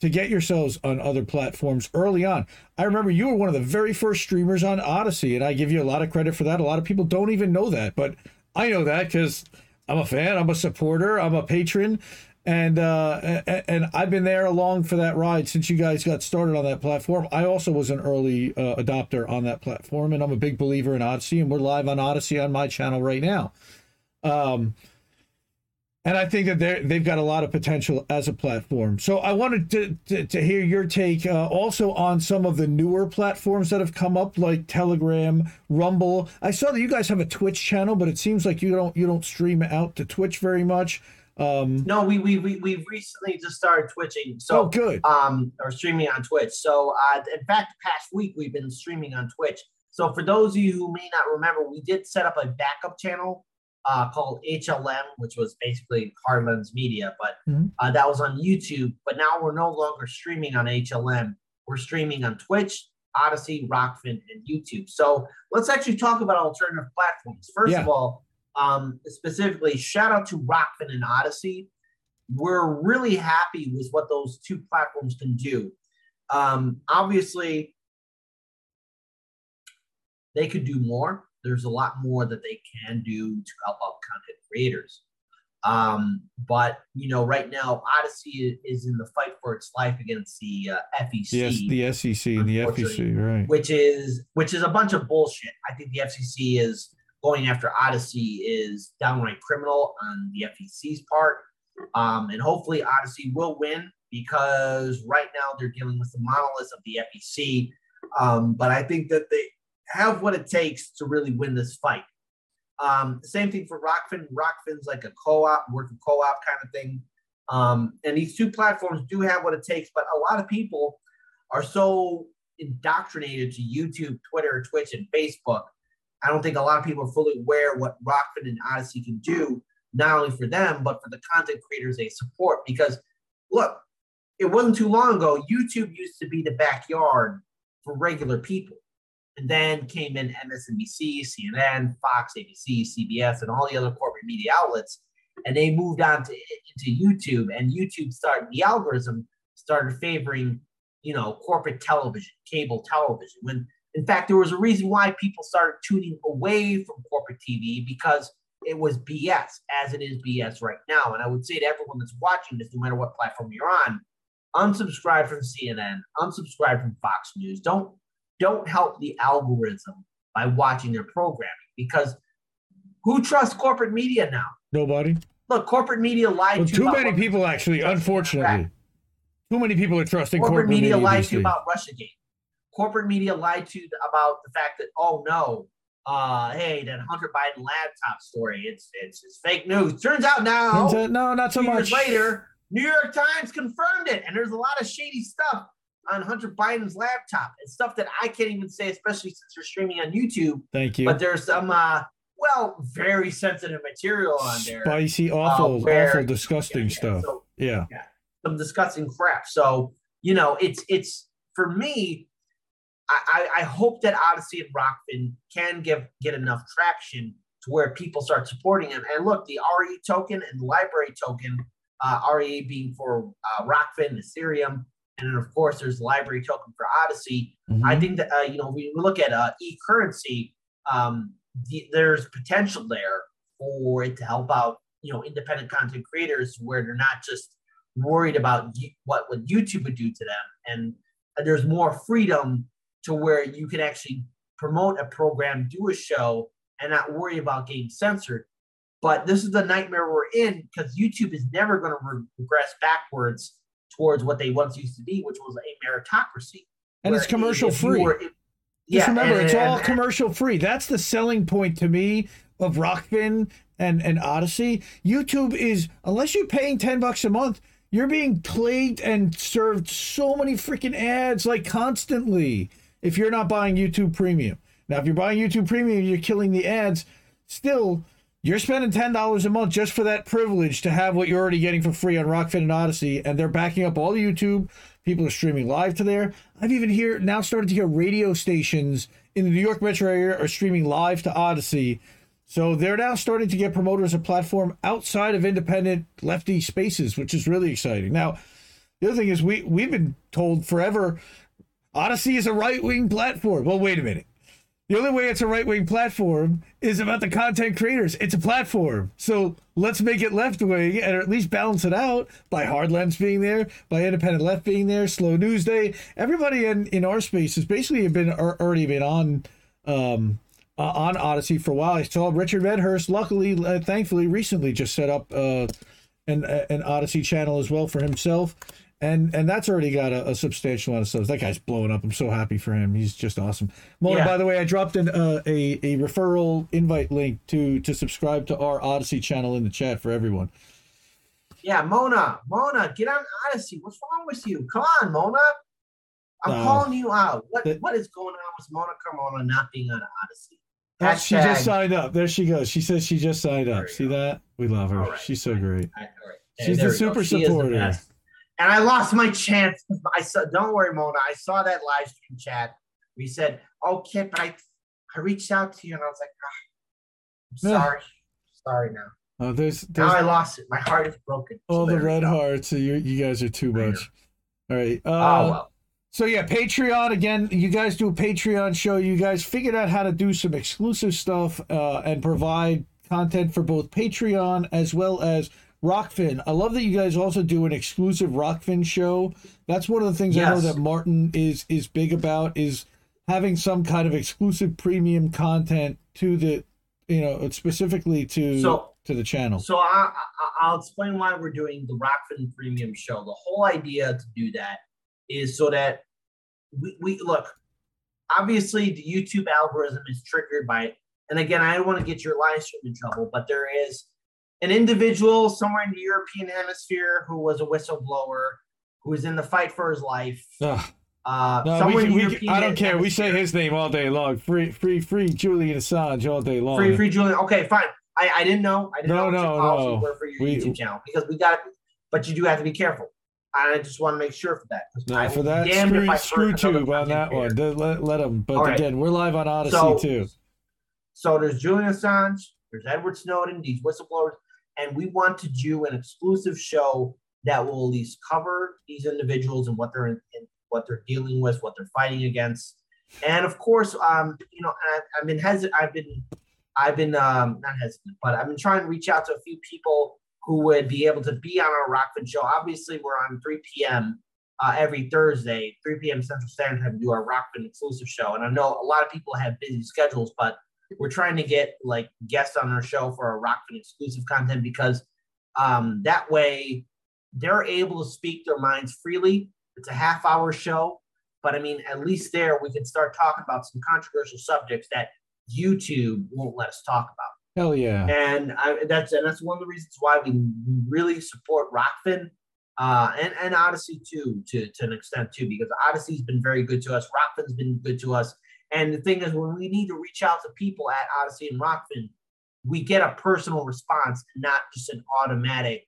to get yourselves on other platforms early on. I remember you were one of the very first streamers on Odyssey, and I give you a lot of credit for that. A lot of people don't even know that, but I know that because I'm a fan, I'm a supporter, I'm a patron, and uh, and I've been there along for that ride since you guys got started on that platform. I also was an early uh, adopter on that platform, and I'm a big believer in Odyssey, and we're live on Odyssey on my channel right now. Um, and I think that they they've got a lot of potential as a platform. So I wanted to to, to hear your take uh, also on some of the newer platforms that have come up, like Telegram, Rumble. I saw that you guys have a Twitch channel, but it seems like you don't you don't stream out to Twitch very much. Um, no, we we we we've recently just started twitching. So oh, good. Um, or streaming on Twitch. So uh, in fact, the past week we've been streaming on Twitch. So for those of you who may not remember, we did set up a backup channel. Uh, called H L M, which was basically Hard Lens Media, but mm-hmm. uh, that was on YouTube. But now we're no longer streaming on H L M. We're streaming on Twitch, Odyssey, Rokfin, and YouTube. So let's actually talk about alternative platforms. First yeah. of all, um, specifically, shout out to Rokfin and Odyssey. We're really happy with what those two platforms can do. Um, obviously, they could do more. There's a lot more that they can do to help out content creators. Um, but, you know, right now, Odyssey is in the fight for its life against the uh, F E C. Yes, the S E C and the F E C, right. Which is which is a bunch of bullshit. I think the F C C is going after Odyssey is downright criminal on the F E C's part. Um, and hopefully Odyssey will win because right now they're dealing with the monolith of the F E C. Um, but I think that they have what it takes to really win this fight. Um, same thing for Rokfin. Rokfin's like a co-op, working co-op kind of thing. Um, and these two platforms do have what it takes, but a lot of people are so indoctrinated to YouTube, Twitter, Twitch, and Facebook. I don't think a lot of people are fully aware what Rokfin and Odyssey can do, not only for them, but for the content creators they support. Because, look, it wasn't too long ago, YouTube used to be the backyard for regular people. And then came in M S N B C, C N N, Fox, A B C, C B S, and all the other corporate media outlets. And they moved on to, into YouTube, and YouTube started, the algorithm started favoring, you know, corporate television, cable television. When, in fact, there was a reason why people started tuning away from corporate T V because it was B S, as it is B S right now. And I would say to everyone that's watching this, no matter what platform you're on, unsubscribe from C N N, unsubscribe from Fox News. Don't Don't help the algorithm by watching their programming, because who trusts corporate media now? Nobody. Look, corporate media lied well, to too many people. Actually, unfortunately, too many people are trusting corporate, corporate media, media. Lied to about Russiagate. Corporate media lied to about the fact that oh no, uh, hey, that Hunter Biden laptop story—it's it's, it's fake news. Turns out now, Turns out, no, not so much. Years later, New York Times confirmed it. And there's a lot of shady stuff on Hunter Biden's laptop and stuff that I can't even say, especially since we're streaming on YouTube. Thank you. But there's some, uh, well, very sensitive material on there. Spicy, awful, uh, where, awful, disgusting yeah, stuff. So, yeah. yeah. Some disgusting crap. So, you know, it's, it's for me, I, I hope that Odyssey and Rokfin can give, get enough traction to where people start supporting him. And look, the R E token and the library token, uh, R E A being for uh, Rokfin, Ethereum, and then of course there's the library token for Odyssey. Mm-hmm. I think that, uh, you know, when we look at uh, e-currency, um, the, there's potential there for it to help out, you know, independent content creators where they're not just worried about what, what YouTube would do to them. And uh, there's more freedom to where you can actually promote a program, do a show, and not worry about getting censored. But this is the nightmare we're in because YouTube is never going to regress backwards towards what they once used to be, which was a meritocracy. And it's commercial it, free. It, yeah, Just remember, and, it's and, all and, commercial and, free. That's the selling point to me of Rokfin and, and Odyssey. YouTube is, unless you're paying ten bucks a month, you're being plagued and served so many freaking ads, like constantly. If you're not buying YouTube Premium. Now, if you're buying YouTube Premium, you're killing the ads. Still, you're spending ten dollars a month just for that privilege to have what you're already getting for free on Rokfin and Odyssey. And they're backing up all the YouTube. People are streaming live to there. I've even hear, now started to hear radio stations in the New York metro area are streaming live to Odyssey. So they're now starting to get promoters a platform outside of independent lefty spaces, which is really exciting. Now, the other thing is we, we've been told forever Odyssey is a right-wing platform. Well, wait a minute. The only way it's a right-wing platform is about the content creators. It's a platform. So let's make it left-wing and at least balance it out by Hard Lens being there, by Independent Left being there, Slow News Day. Everybody in, in our space has basically been are, already been on um, uh, on Odyssey for a while. I saw Richard Medhurst, luckily, uh, thankfully, recently just set up uh, an, an Odyssey channel as well for himself. And and that's already got a, a substantial amount of subs. That guy's blowing up. I'm so happy for him. He's just awesome. Mona, yeah. By the way, I dropped an, uh, a a referral invite link to to subscribe to our Odyssey channel in the chat for everyone. Yeah, Mona, Mona, get on Odyssey. What's wrong with you? Come on, Mona. I'm uh, calling you out. What that, what is going on with Mona Carmona not being on Odyssey? Hashtag. She just signed up. There she goes. She says she just signed up. See go. that? We love her. Right. She's so great. All right. All right. Hey, She's the super she supporter. And I lost my chance. I saw. Don't worry, Mona. I saw that live stream chat. We said, "Oh, Kit, but I, I reached out to you, and I was like, oh, I'm yeah. sorry, sorry now. Oh, there's, there's now I lost it. My heart is broken. All so the red hearts. So you, you guys are too much. All right. Uh, oh well. So yeah, Patreon again. You guys do a Patreon show. You guys figured out how to do some exclusive stuff uh, and provide content for both Patreon as well as Rokfin. I love that you guys also do an exclusive Rokfin show. That's one of the things yes. I know that Martin is is big about is having some kind of exclusive premium content to the, you know, specifically to so, to the channel. So I, I, I'll explain why we're doing the Rokfin premium show. The whole idea to do that is so that we, we look, obviously the YouTube algorithm is triggered by, and again, I don't want to get your live stream in trouble, but there is an individual somewhere in the European hemisphere who was a whistleblower, who was in the fight for his life. Uh, uh, no, we, in we, I don't care. Hemisphere. We say his name all day long. Free, free, free Julian Assange all day long. Free, free Julian. Okay, fine. I, I didn't know. I didn't no, know what no, your policies no. were for your we, YouTube channel because we got. But you do have to be careful. I just want to make sure for that. No, I for that, screw, screw tube on that here. one. They, let, let them. But right. again, we're live on Odyssey so, too. So there's Julian Assange. There's Edward Snowden. These whistleblowers. And we want to do an exclusive show that will at least cover these individuals and what they're in, what they're dealing with, what they're fighting against, and of course, um, you know, I, I've been hesitant. I've been, I've been um, not hesitant, but I've been trying to reach out to a few people who would be able to be on our Rokfin show. Obviously, we're on three p.m. Uh, every Thursday, three p.m. Central Standard Time, to do our Rokfin exclusive show. And I know a lot of people have busy schedules, but we're trying to get like guests on our show for our Rokfin exclusive content because um, that way they're able to speak their minds freely. It's a half hour show, but I mean, at least there we can start talking about some controversial subjects that YouTube won't let us talk about. Hell yeah. And I, that's, and that's one of the reasons why we really support Rokfin uh, and, and Odyssey too, to, to an extent too, because Odyssey's been very good to us. Rokfin's been good to us. And the thing is, when we need to reach out to people at Odyssey and Rokfin, we get a personal response, not just an automatic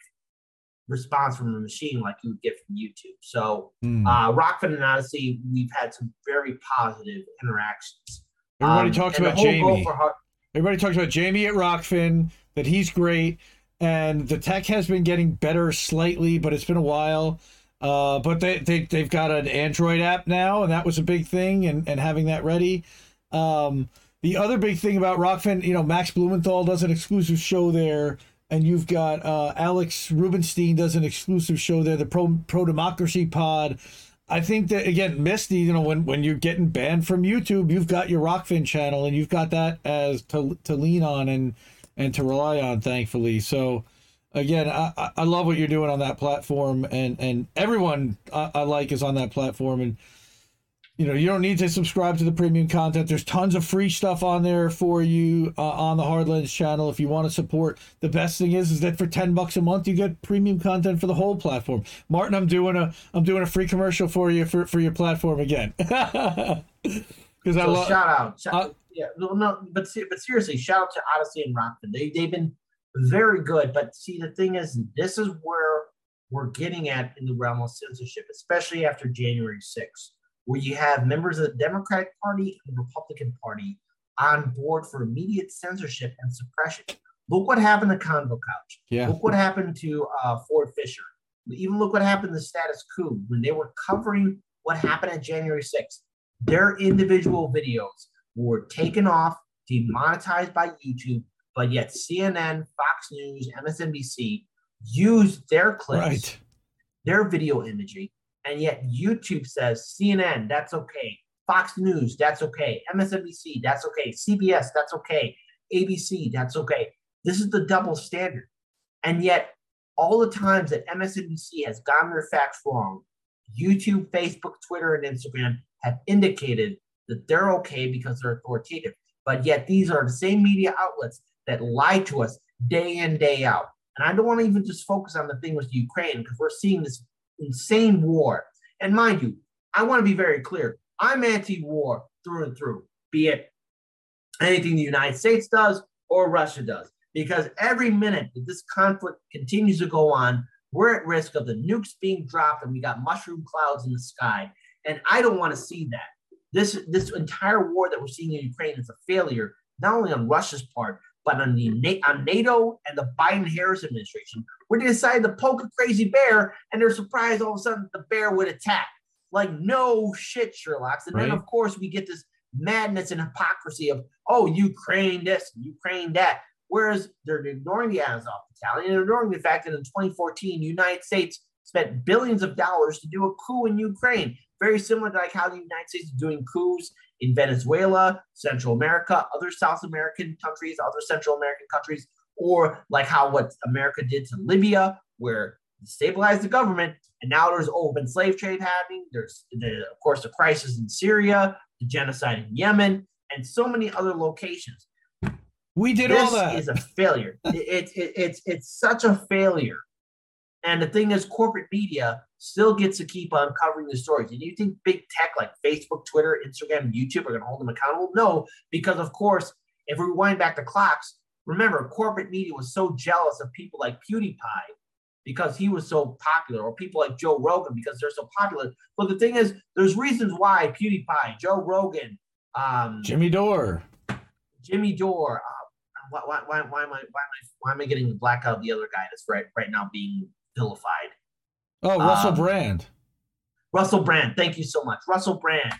response from a machine like you would get from YouTube. So mm. uh, Rokfin and Odyssey, we've had some very positive interactions. Everybody um, talks about Jamie. Her- Everybody talks about Jamie at Rokfin, that he's great. And the tech has been getting better slightly, but it's been a while. Uh, but they, they, they've got an Android app now, and that was a big thing, and, and having that ready. Um, the other big thing about Rokfin, you know, Max Blumenthal does an exclusive show there, and you've got uh, Alex Rubenstein does an exclusive show there, the Pro, Pro Democracy Pod. I think that, again, Misty, you know, when, when you're getting banned from YouTube, you've got your Rokfin channel, and you've got that as to, to lean on and and to rely on, thankfully. So, again, I, I love what you're doing on that platform, and, and everyone I, I like is on that platform. And, you know, you don't need to subscribe to the premium content. There's tons of free stuff on there for you uh, on the Hard Lens channel if you want to support. The best thing is, is that for ten bucks a month, you get premium content for the whole platform. Martin, I'm doing a I'm doing a free commercial for you for, for your platform again. Because I so love shout out. Shout, uh, yeah, no, no, but but seriously, shout out to Odyssey and Rokfin. They they've been very good. But see, the thing is, this is where we're getting at in the realm of censorship, especially after January sixth, where you have members of the Democratic Party and the Republican Party on board for immediate censorship and suppression. Look what happened to Convo Couch. Yeah. Look what happened to uh, Ford Fisher. Even look what happened to Status Quo when they were covering what happened at January sixth. Their individual videos were taken off, demonetized by YouTube, but yet C N N, Fox News, M S N B C used their clips, right, their video imagery, and yet YouTube says C N N, that's okay, Fox News, that's okay, M S N B C, that's okay, C B S, that's okay, A B C, that's okay. This is the double standard. And yet all the times that M S N B C has gotten their facts wrong, YouTube, Facebook, Twitter, and Instagram have indicated that they're okay because they're authoritative. But yet these are the same media outlets that lie to us day in, day out. And I don't want to even just focus on the thing with Ukraine, because we're seeing this insane war. And mind you, I want to be very clear. I'm anti-war through and through, be it anything the United States does or Russia does. Because every minute that this conflict continues to go on, we're at risk of the nukes being dropped, and we got mushroom clouds in the sky. And I don't want to see that. This this entire war that we're seeing in Ukraine is a failure, not only on Russia's part, but on the on NATO and the Biden-Harris administration, where they decided to poke a crazy bear, and they're surprised all of a sudden the bear would attack. Like, no shit, Sherlock. And right. Then, of course, we get this madness and hypocrisy of, oh, Ukraine this, Ukraine that. Whereas they're ignoring the Azov Battalion, and ignoring the fact that in twenty fourteen, the United States spent billions of dollars to do a coup in Ukraine. Very similar to like how the United States is doing coups in Venezuela, Central America, other South American countries, other Central American countries, or like how what America did to Libya, where it stabilized the government, and now there's open slave trade happening. There's, the, of course, the crisis in Syria, the genocide in Yemen, and so many other locations. We did this all that. This is a failure. it, it, it, it's, it's such a failure. And the thing is, corporate media still gets to keep on covering the stories. And you think big tech like Facebook, Twitter, Instagram, YouTube are going to hold them accountable? No, because of course, if we wind back the clocks, remember, corporate media was so jealous of people like PewDiePie because he was so popular, or people like Joe Rogan because they're so popular. But the thing is, there's reasons why PewDiePie, Joe Rogan, um, Jimmy Dore, Jimmy Dore. Uh, why, why, why, why am I, why am I, why am I getting the blackout of the other guy that's right right now being vilified? Oh, Russell um, Brand. Russell Brand. Thank you so much. Russell Brand.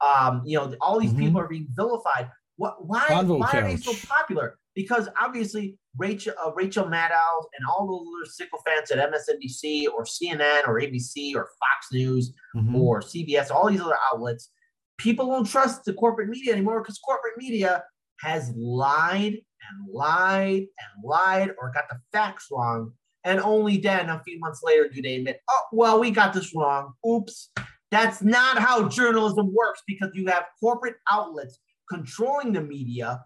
Um, you know, all these mm-hmm. people are being vilified. What? Why, why are they so popular? Because obviously Rachel uh, Rachel Maddow and all the other sycophants at M S N B C or C N N or A B C or Fox News mm-hmm. or C B S, all these other outlets, people don't trust the corporate media anymore because corporate media has lied and lied and lied or got the facts wrong. And only then, a few months later, do they admit, oh, well, we got this wrong. Oops. That's not how journalism works, because you have corporate outlets controlling the media.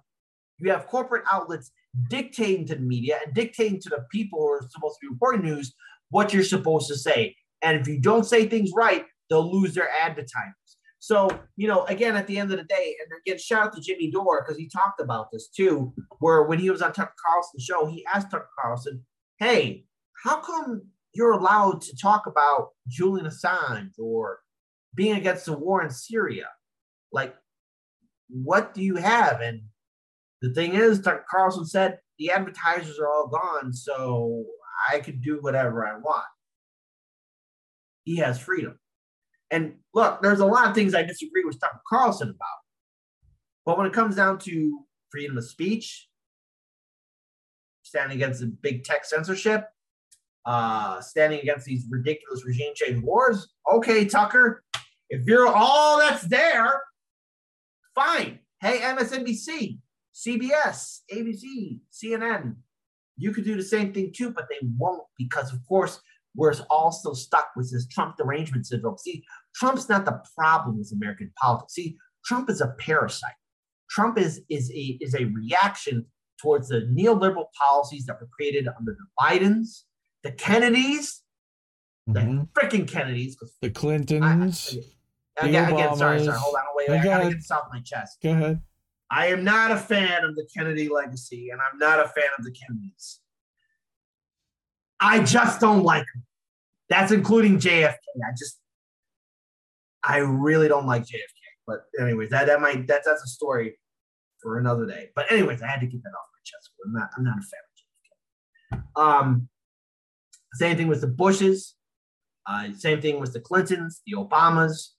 You have corporate outlets dictating to the media and dictating to the people who are supposed to be reporting news what you're supposed to say. And if you don't say things right, they'll lose their advertising. So, you know, again, at the end of the day, and again, shout out to Jimmy Dore, because he talked about this too, where when he was on Tucker Carlson's show, he asked Tucker Carlson, hey, how come you're allowed to talk about Julian Assange or being against the war in Syria? Like, what do you have? And the thing is, Tucker Carlson said, the advertisers are all gone, so I could do whatever I want. He has freedom. And look, there's a lot of things I disagree with Tucker Carlson about. But when it comes down to freedom of speech, standing against the big tech censorship, uh, standing against these ridiculous regime change wars, okay, Tucker, if you're all that's there, fine. Hey, M S N B C, C B S, A B C, C N N, you could do the same thing too, but they won't because, of course, we're also stuck with this Trump derangement syndrome. See, Trump's not the problem with American politics. See, Trump is a parasite. Trump is, is, a, is a reaction towards the neoliberal policies that were created under the Bidens, the Kennedys, mm-hmm. the freaking Kennedys. The Clintons. I, I, again, the again, sorry, sorry, hold on, wait, wait, I gotta get this off my chest. Go ahead. I am not a fan of the Kennedy legacy, and I'm not a fan of the Kennedys. I just don't like him. That's including J F K. I just, I really don't like J F K. But anyways, that that might that that's a story for another day. But anyways, I had to get that off my chest. I'm not I'm not a fan of J F K. Um, same thing with the Bushes. Uh, same thing with the Clintons, the Obamas,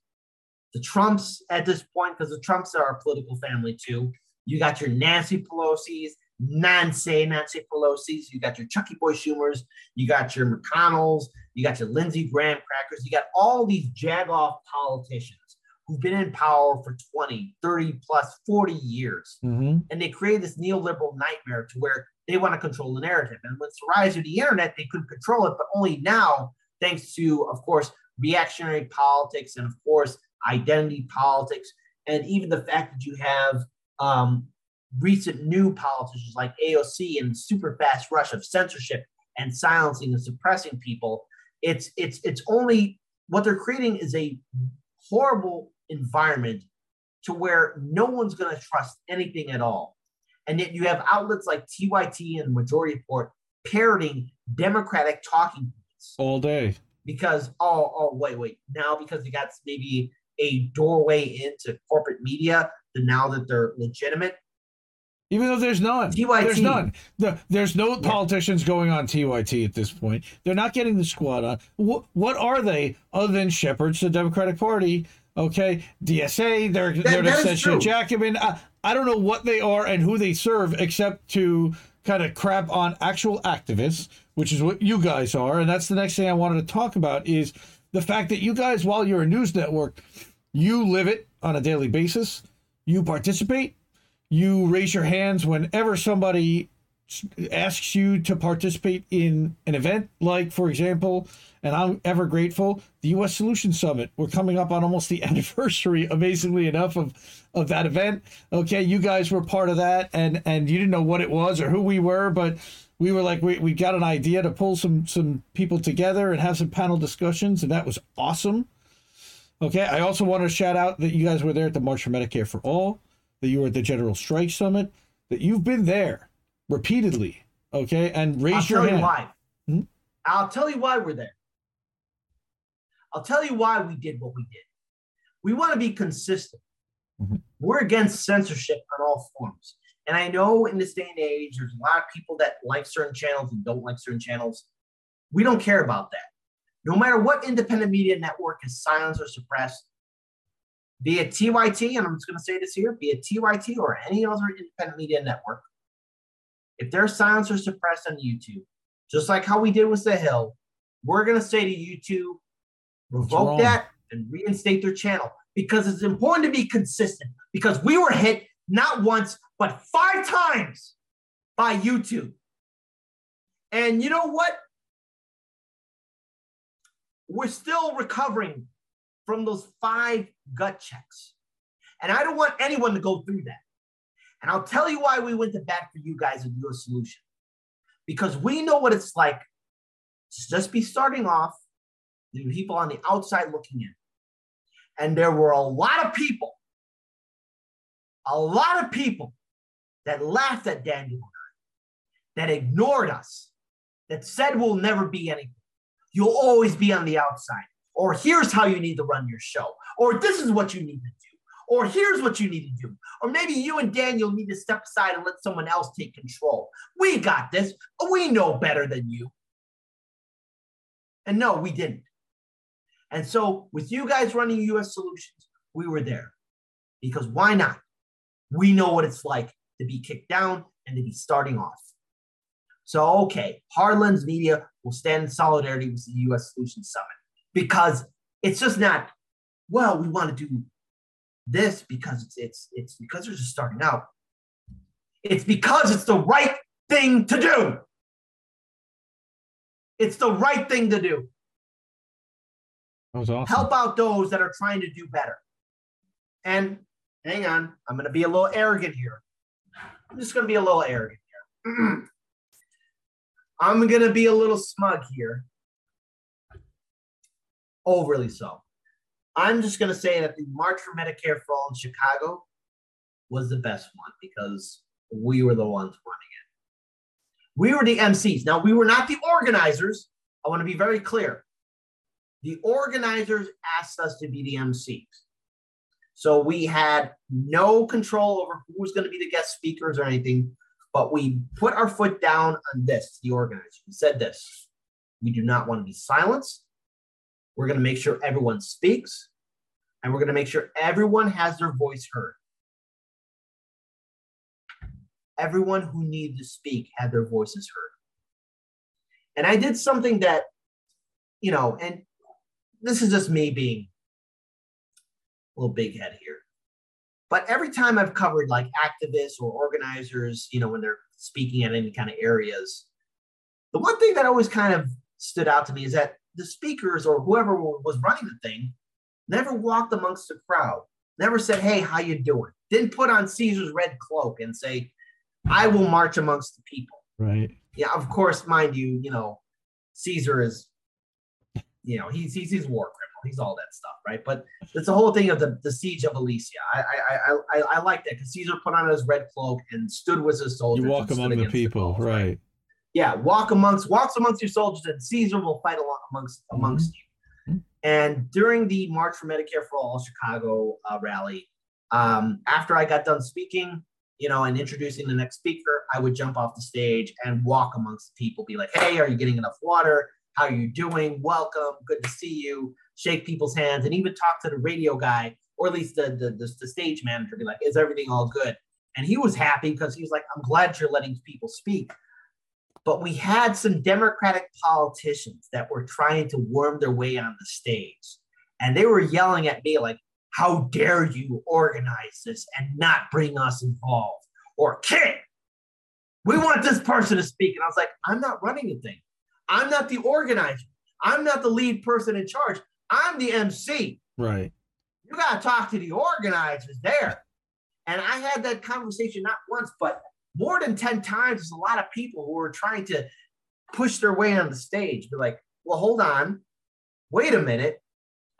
the Trumps at this point, because the Trumps are a political family too. You got your Nancy Pelosi's. Nancy, Nancy Pelosi's. You got your Chucky Boy Schumers. You got your McConnells. You got your Lindsey Graham crackers. You got all these jag-off politicians who've been in power for twenty, thirty plus, forty years. Mm-hmm. And they created this neoliberal nightmare to where they want to control the narrative. And with the rise of the internet, they couldn't control it, but only now, thanks to, of course, reactionary politics and, of course, identity politics. And even the fact that you have, um, recent new politicians like A O C and super fast rush of censorship and silencing and suppressing people, it's it's it's only what they're creating is a horrible environment to where no one's going to trust anything at all. And yet you have outlets like T Y T and Majority Report parroting Democratic talking points all day because oh oh wait wait now because they got maybe a doorway into corporate media now that they're legitimate. Even though there's none, T Y T. There's none. The, there's no yeah. politicians going on T Y T at this point. They're not getting the squad on. What, what are they other than shepherds to the Democratic Party? Okay, D S A, they're that, they're an essential Jacobin. I, I don't know what they are and who they serve, except to kind of crap on actual activists, which is what you guys are. And that's the next thing I wanted to talk about is the fact that you guys, while you're a news network, you live it on a daily basis. You participate. You raise your hands whenever somebody asks you to participate in an event like, for example, and I'm ever grateful, the U S Solutions Summit. We're coming up on almost the anniversary, amazingly enough, of, of that event. Okay, you guys were part of that, and, and you didn't know what it was or who we were, but we were like, we, we got an idea to pull some, some people together and have some panel discussions, and that was awesome. Okay, I also want to shout out that you guys were there at the March for Medicare for All, that you were at the General Strike Summit, that you've been there repeatedly, okay? And raise your hand. I'll tell you why. Hmm? I'll tell you why we're there. I'll tell you why we did what we did. We want to be consistent. Mm-hmm. We're against censorship on all forms. And I know in this day and age, there's a lot of people that like certain channels and don't like certain channels. We don't care about that. No matter what independent media network is silenced or suppressed, be it T Y T, and I'm just going to say this here, be it T Y T or any other independent media network, if their silence are suppressed on YouTube, just like how we did with The Hill, we're going to say to YouTube, revoke that and reinstate their channel, because it's important to be consistent, because we were hit not once, but five times by YouTube. And you know what? We're still recovering from those five gut checks. And I don't want anyone to go through that. And I'll tell you why we went to bat for you guys and your solution. Because we know what it's like just be starting off, the people on the outside looking in. And there were a lot of people, a lot of people that laughed at Daniel and I, that ignored us, that said we'll never be anything. You'll always be on the outside. Or here's how you need to run your show. Or this is what you need to do. Or here's what you need to do. Or maybe you and Daniel need to step aside and let someone else take control. We got this. We know better than you. And no, we didn't. And so with you guys running U S Solutions, we were there. Because why not? We know what it's like to be kicked down and to be starting off. So, okay, Hard Lens Media will stand in solidarity with the U S Solutions Summit. Because it's just not, well, we want to do this because it's it's it's because they're just starting out. It's because it's the right thing to do. It's the right thing to do. That was awesome. Help out those that are trying to do better. And hang on, I'm going to be a little arrogant here. I'm just going to be a little arrogant here. I'm going to be a little smug here. Overly so. I'm just going to say that the March for Medicare for All in Chicago was the best one because we were the ones running it. We were the M Cs. Now, we were not the organizers. I want to be very clear. The organizers asked us to be the M Cs. So we had no control over who was going to be the guest speakers or anything, but we put our foot down on this, the organizers. We said this. We do not want to be silenced. We're going to make sure everyone speaks, and we're going to make sure everyone has their voice heard. Everyone who needed to speak had their voices heard. And I did something that, you know, and this is just me being a little big head here, but every time I've covered like activists or organizers, you know, when they're speaking at any kind of areas, the one thing that always kind of stood out to me is that the speakers or whoever was running the thing never walked amongst the crowd, never said, hey, how you doing? Didn't put on Caesar's red cloak and say, I will march amongst the people. Right. Yeah, of course, mind you, you know, Caesar is, you know, he's he's, he's war criminal. He's all that stuff, right? But it's the whole thing of the, the siege of Elysia. I I I, I, I like that because Caesar put on his red cloak and stood with his soldiers. You walk among the people, the calls, right? right? Yeah, walk amongst walks amongst your soldiers, and Caesar will fight along amongst amongst mm-hmm. you. And during the March for Medicare for All Chicago uh, rally, um, after I got done speaking, you know, and introducing the next speaker, I would jump off the stage and walk amongst the people, be like, "Hey, are you getting enough water? How are you doing? Welcome, good to see you." Shake people's hands, and even talk to the radio guy, or at least the the, the, the stage manager, be like, "Is everything all good?" And he was happy because he was like, "I'm glad you're letting people speak." But we had some Democratic politicians that were trying to worm their way on the stage. And they were yelling at me like, how dare you organize this and not bring us involved? Or, Kit, we want this person to speak. And I was like, I'm not running the thing. I'm not the organizer. I'm not the lead person in charge. I'm the M C. Right. You got to talk to the organizers there. And I had that conversation not once, but more than ten times, there's a lot of people who are trying to push their way on the stage. They're like, well, hold on. Wait a minute.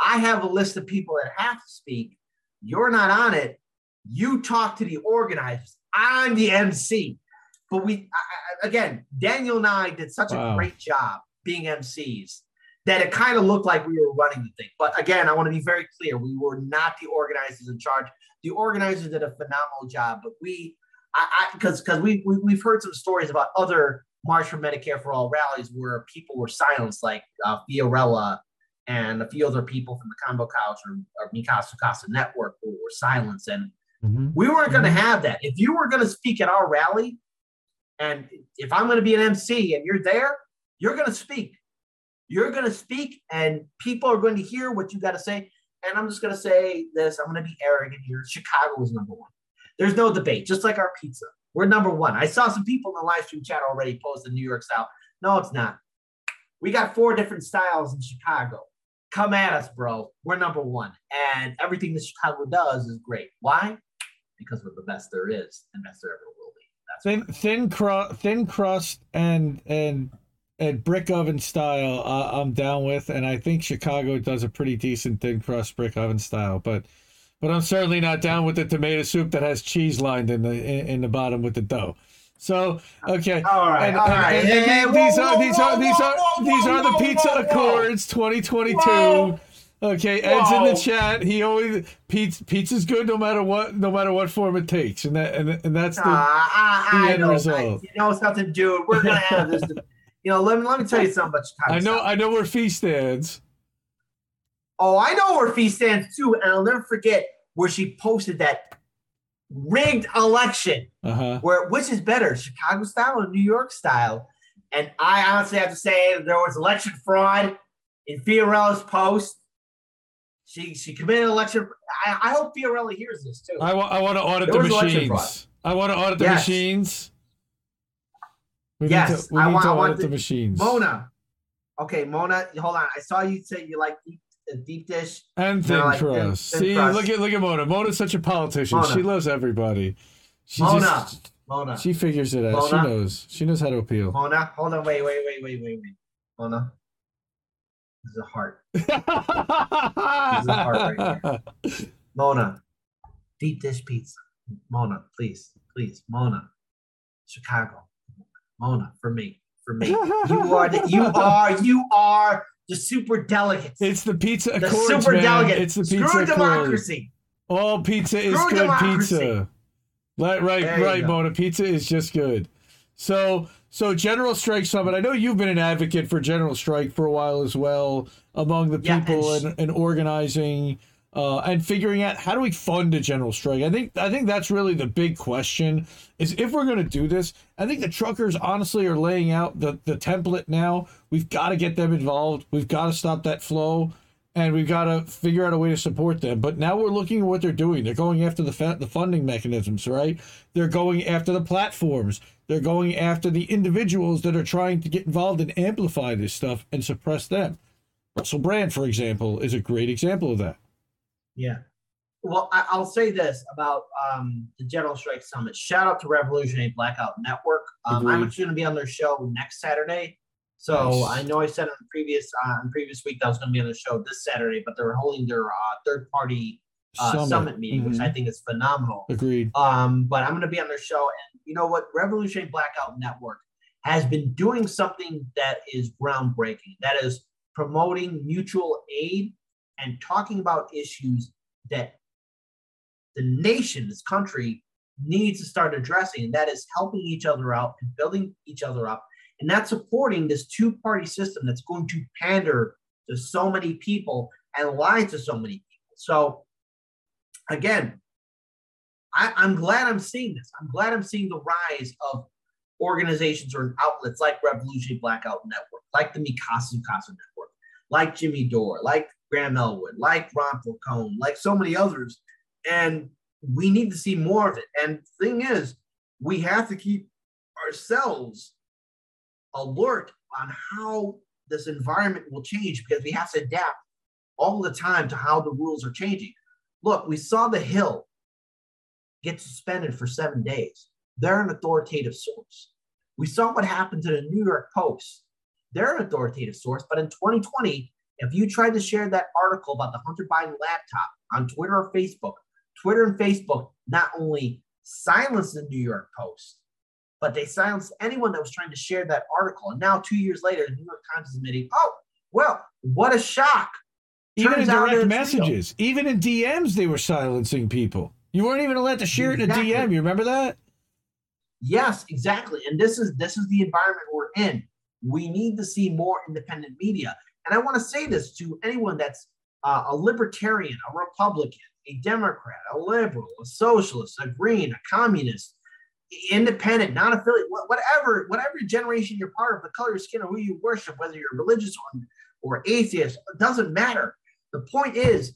I have a list of people that have to speak. You're not on it. You talk to the organizers. I'm the M C. But we, I, I, again, Daniel and I did such wow. a great job being M Cs that it kind of looked like we were running the thing. But again, I want to be very clear. We were not the organizers in charge. The organizers did a phenomenal job, but we, because because we, we, we've heard some stories about other March for Medicare for All rallies where people were silenced, like uh, Fiorella and a few other people from the Convo Couch or, or Mikasa Casa Network who were silenced. And mm-hmm. we weren't going to mm-hmm. have that. If you were going to speak at our rally, and if I'm going to be an M C and you're there, you're going to speak. You're going to speak, and people are going to hear what you got to say. And I'm just going to say this. I'm going to be arrogant here. Chicago is number one. There's no debate, just like our pizza. We're number one. I saw some people in the live stream chat already post the New York style. No, it's not. We got four different styles in Chicago. Come at us, bro. We're number one. And everything that Chicago does is great. Why? Because we're the best there is and best there ever will be. That's thin, thin, cru- thin crust and and and brick oven style, uh, I'm down with, and I think Chicago does a pretty decent thin crust brick oven style. But, but I'm certainly not down with the tomato soup that has cheese lined in the in, in the bottom with the dough. So okay, all right, and, all and, right. And, and hey, these, whoa, are, whoa, these are these whoa, are whoa, these whoa, are the whoa, pizza whoa, accords twenty twenty-two. Whoa. Okay, Ed's whoa. in the chat. He always pizza pizza's good no matter what no matter what form it takes, and that and, and that's the, uh, I, I the end know, result. I, you know something, dude. We're gonna have this. To, you know, let me let me tell you something about Chicago. I know I know where Fee stands. Oh, I know where Fee stands too, and I'll never forget where she posted that rigged election. Uh-huh. Where which is better, Chicago style or New York style? And I honestly have to say there was election fraud in Fiorella's post. She she committed election. I, I hope Fiorella hears this too. I, w- I want to audit the machines. I want to audit the yes. machines. We yes, to, I, want, I want the, the machines. Mona, okay, Mona, hold on. I saw you say you like deep, deep dish and thin like crust. Thin, thin See, crust. look at look at Mona. Mona's such a politician. Mona. She loves everybody. She Mona, just, Mona. She figures it out. Mona. She knows. She knows how to appeal. Mona, hold on. Wait, wait, wait, wait, wait, wait. Mona, there's a heart. There's a heart right here. Mona, deep dish pizza. Mona, please, please, Mona, Chicago. Mona, for me, for me, you are, the, you are, you are the super delegates. It's the pizza accords, the super delegate. It's the pizza Screw democracy. Accord. All pizza is Screw good democracy. pizza. Right, right, right, Mona. Pizza is just good. So, so General Strike Summit. I know you've been an advocate for General Strike for a while as well, among the people yeah, and, and, and organizing uh, and figuring out how do we fund a General Strike. I think, I think that's really the big question. Is if we're going to do this, I think the truckers honestly are laying out the, the template now. We've got to get them involved. We've got to stop that flow, and we've got to figure out a way to support them. But now we're looking at what they're doing. They're going after the fa- the funding mechanisms, right? They're going after the platforms. They're going after the individuals that are trying to get involved and amplify this stuff and suppress them. Russell Brand, for example, is a great example of that. Yeah. Well, I'll say this about um, the General Strike Summit. Shout out to Revolutionary Blackout Network. Um, I'm actually going to be on their show next Saturday. So nice. I know I said on the previous uh, previous week that I was going to be on the show this Saturday, but they're holding their uh, third-party uh, summit. summit meeting, mm-hmm. which I think is phenomenal. Agreed. Um, but I'm going to be on their show. And you know what? Revolutionary Blackout Network has been doing something that is groundbreaking. That is promoting mutual aid and talking about issues that the nation, this country, needs to start addressing, and that is helping each other out and building each other up and not supporting this two-party system that's going to pander to so many people and lie to so many people. So, again, I, I'm glad I'm seeing this. I'm glad I'm seeing the rise of organizations or outlets like Revolutionary Blackout Network, like the Mikasa Mikasa Network, like Jimmy Dore, like Graham Elwood, like Ron Falcone, like so many others. And we need to see more of it. And the thing is, we have to keep ourselves alert on how this environment will change, because we have to adapt all the time to how the rules are changing. Look, we saw the Hill get suspended for seven days. They're an authoritative source. We saw what happened to the New York Post. They're an authoritative source, but in twenty twenty, if you tried to share that article about the Hunter Biden laptop on Twitter or Facebook, Twitter and Facebook not only silenced the New York Post, but they silenced anyone that was trying to share that article. And now, two years later, the New York Times is admitting, oh, well, what a shock. Turns even in direct messages, real. Even in D Ms, they were silencing people. You weren't even allowed to share exactly. it in a D M. You remember that? Yes, exactly. And this is this is the environment we're in. We need to see more independent media. And I want to say this to anyone that's uh, a libertarian, a Republican, a Democrat, a liberal, a socialist, a green, a communist, independent, non-affiliate, whatever, whatever generation you're part of, the color of your skin or who you worship, whether you're religious or, or atheist, it doesn't matter. The point is,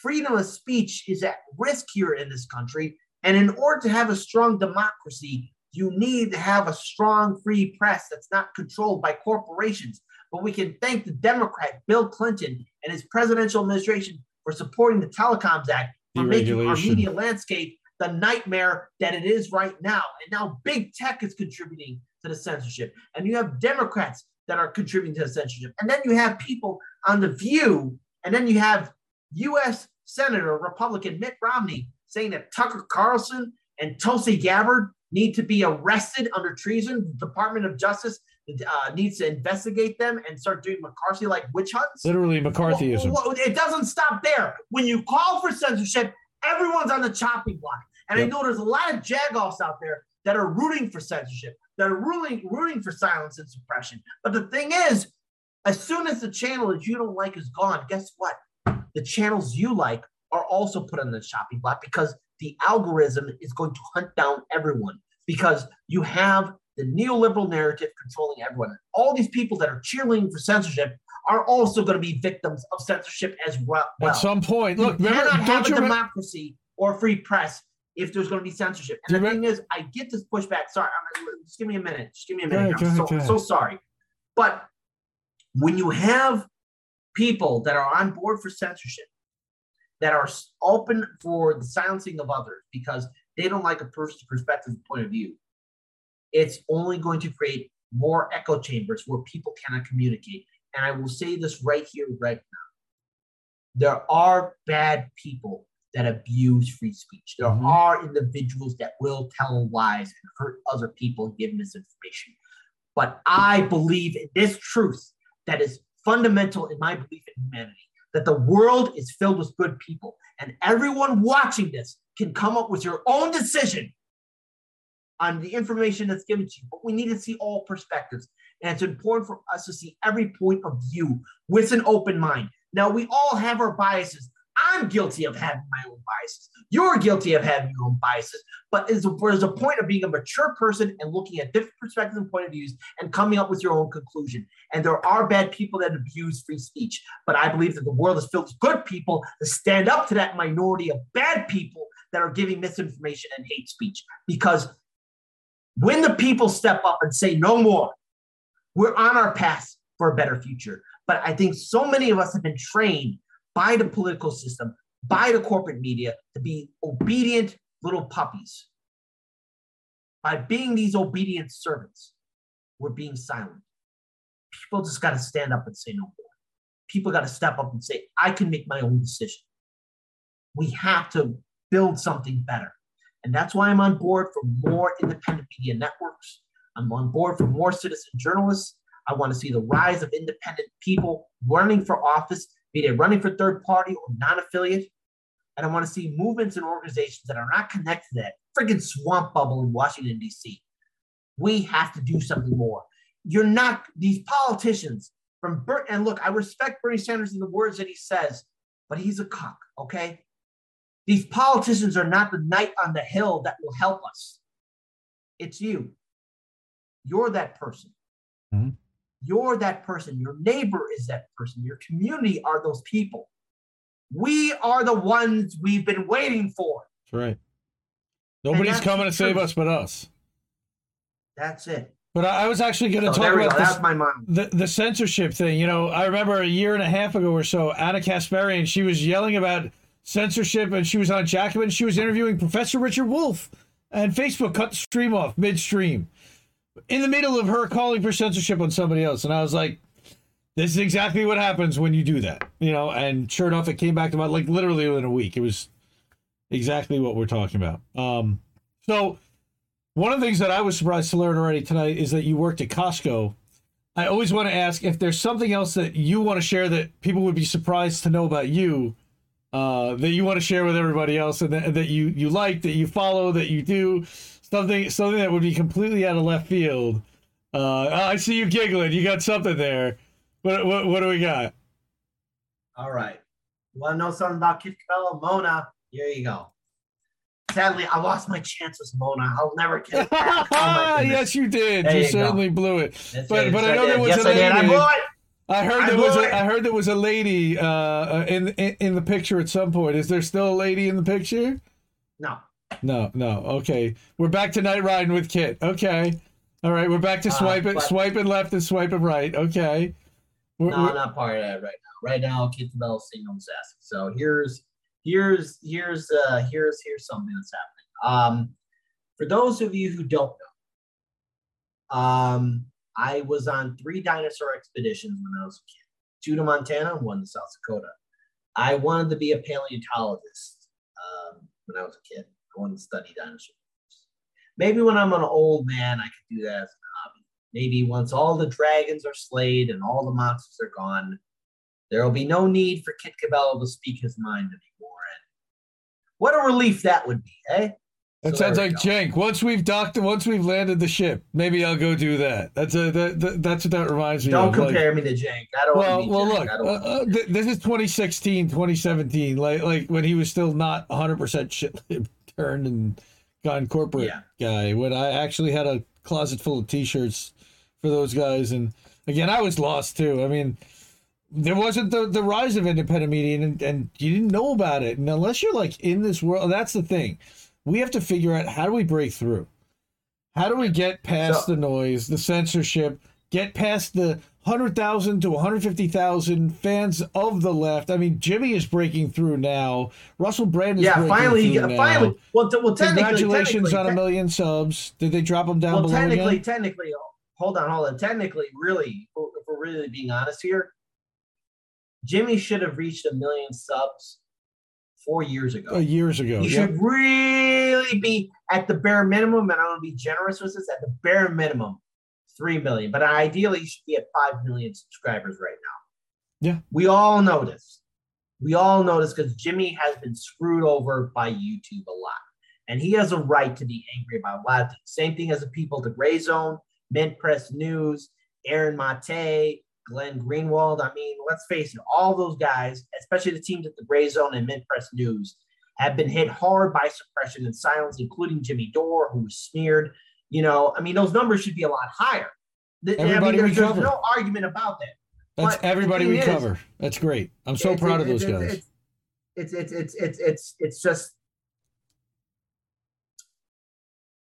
freedom of speech is at risk here in this country. And in order to have a strong democracy, you need to have a strong free press that's not controlled by corporations. But we can thank the Democrat Bill Clinton and his presidential administration for supporting the Telecoms Act, for making our media landscape the nightmare that it is right now. And now big tech is contributing to the censorship. And you have Democrats that are contributing to the censorship. And then you have people on The View, and then you have U S Senator Republican Mitt Romney saying that Tucker Carlson and Tulsi Gabbard need to be arrested under treason. The Department of Justice uh, needs to investigate them and start doing McCarthy-like witch hunts. Literally McCarthyism. Well, well, it doesn't stop there. When you call for censorship, everyone's on the chopping block. And yep. I know there's a lot of jagoffs out there that are rooting for censorship, that are rooting, rooting for silence and suppression. But the thing is, as soon as the channel that you don't like is gone, guess what? The channels you like are also put on the chopping block because the algorithm is going to hunt down everyone, because you have the neoliberal narrative controlling everyone. All these people that are cheerleading for censorship are also going to be victims of censorship as well. At some point, look, you remember, cannot have a democracy or free press if there's going to be censorship. And the remember? thing is, I get this pushback. Sorry, I'm, just give me a minute. Just give me a minute. Ahead, I'm so, so sorry. But when you have people that are on board for censorship, that are open for the silencing of others because they don't like a person's perspective and point of view, it's only going to create more echo chambers where people cannot communicate. And I will say this right here, right now. There are bad people that abuse free speech. There mm-hmm. are individuals that will tell lies and hurt other people and give misinformation. But I believe in this truth that is fundamental in my belief in humanity, that the world is filled with good people, and everyone watching this can come up with your own decision on the information that's given to you. But we need to see all perspectives, and it's important for us to see every point of view with an open mind. Now, we all have our biases. I'm guilty of having my own biases. You're guilty of having your own biases. But there's a point of being a mature person and looking at different perspectives and point of views and coming up with your own conclusion. And there are bad people that abuse free speech. But I believe that the world is filled with good people to stand up to that minority of bad people that are giving misinformation and hate speech. Because when the people step up and say no more, we're on our path for a better future. But I think so many of us have been trained by the political system, by the corporate media, to be obedient little puppies. By being these obedient servants, we're being silent. People just got to stand up and say no more. People got to step up and say, I can make my own decision. We have to build something better. And that's why I'm on board for more independent media networks. I'm on board for more citizen journalists. I want to see the rise of independent people running for office, be they running for third party or non-affiliate. And I want to see movements and organizations that are not connected to that freaking swamp bubble in Washington, D C. We have to do something more. You're not, these politicians from, Bert, and look, I respect Bernie Sanders and the words that he says, but he's a cuck, okay? These politicians are not the knight on the hill that will help us. It's you. You're that person. Mm-hmm. You're that person. Your neighbor is that person. Your community are those people. We are the ones we've been waiting for. That's right. Nobody's that's coming to save us but us. That's it. But I, I was actually going to so talk about this, my mom. The, the censorship thing. You know, I remember a year and a half ago or so, Anna Kasparian, she was yelling about censorship, and she was on Jacobin. She was interviewing Professor Richard Wolff, and Facebook cut the stream off midstream, in the middle of her calling for censorship on somebody else. And I was like, this is exactly what happens when you do that, you know, and sure enough, it came back to my, like literally within a week, it was exactly what we're talking about. Um, so one of the things that I was surprised to learn already tonight is that you worked at Costco. I always want to ask if there's something else that you want to share that people would be surprised to know about you, uh, that you want to share with everybody else, and that, that you, you like, that you follow, that you do. Something something that would be completely out of left field. Uh, I see you giggling. You got something there. What what, what do we got? All right. You want to know something about Kit Cabello? Mona, here you go. Sadly, I lost my chance with Mona. I'll never get it back. Oh, yes, you did. You, you certainly blew it. That's but it. but I know there was yes, a lady. I, I blew it. I heard I there was a, I heard there was a lady uh, in, in in the picture at some point. Is there still a lady in the picture? No. No, no. Okay. We're back to night riding with Kit. Okay. All right. We're back to swipe uh, it, swiping left and swiping right. Okay. We're, no, we're... not part of that right now. Right now, Kit Cabello's singing on his ass. So here's, here's, here's, uh, here's, here's something that's happening. Um, for those of you who don't know, um, I was on three dinosaur expeditions when I was a kid. Two to Montana and one to South Dakota. I wanted to be a paleontologist um, when I was a kid. I wanted to study dinosaurs. Maybe when I'm an old man, I could do that as a hobby. Maybe once all the dragons are slayed and all the monsters are gone, there will be no need for Kit Cabello to speak his mind anymore. And what a relief that would be, eh? That so sounds like Cenk. Once we've docked, once we've landed the ship, maybe I'll go do that. That's a, that, that, that's what that reminds me. Don't of. Don't compare like, me to Cenk. I don't well, want to be well, Cenk. Look, uh, to... uh, this is twenty sixteen, twenty seventeen, like like when he was still not one hundred percent shit turned and gone corporate yeah. guy. When I actually had a closet full of T-shirts for those guys, and again, I was lost too. I mean, there wasn't the, the rise of independent media, and, and you didn't know about it. And unless you're like in this world, that's the thing. We have to figure out, how do we break through? How do we get past so, the noise, the censorship, get past the one hundred thousand to one hundred fifty thousand fans of the left? I mean, Jimmy is breaking through now. Russell Brand is yeah, breaking finally, through now. Yeah, finally. Well, t- well, technically, Congratulations technically, on a million te- subs. Did they drop them down well, below Well, technically, again? technically, hold on, hold on. Technically, really, if we're really being honest here, Jimmy should have reached a million subs Four years ago. Oh, years ago. You yep. should really be at the bare minimum, and I want to be generous with this, at the bare minimum, three million. But ideally, you should be at five million subscribers right now. Yeah. We all know this. We all know this because Jimmy has been screwed over by YouTube a lot. And he has a right to be angry about a lot of things. Same thing as the people to Gray Zone, Mint Press News, Aaron Mate, Glenn Greenwald. I mean, let's face it, all those guys, especially the teams at the Gray Zone and Mint Press News, have been hit hard by suppression and silence, including Jimmy Dore, who was smeared. You know, I mean, those numbers should be a lot higher. Everybody I mean, there's, there's no argument about that. That's but everybody we is, cover. That's great. I'm so it's, proud it's, of those it's, guys. It's it's it's it's it's it's just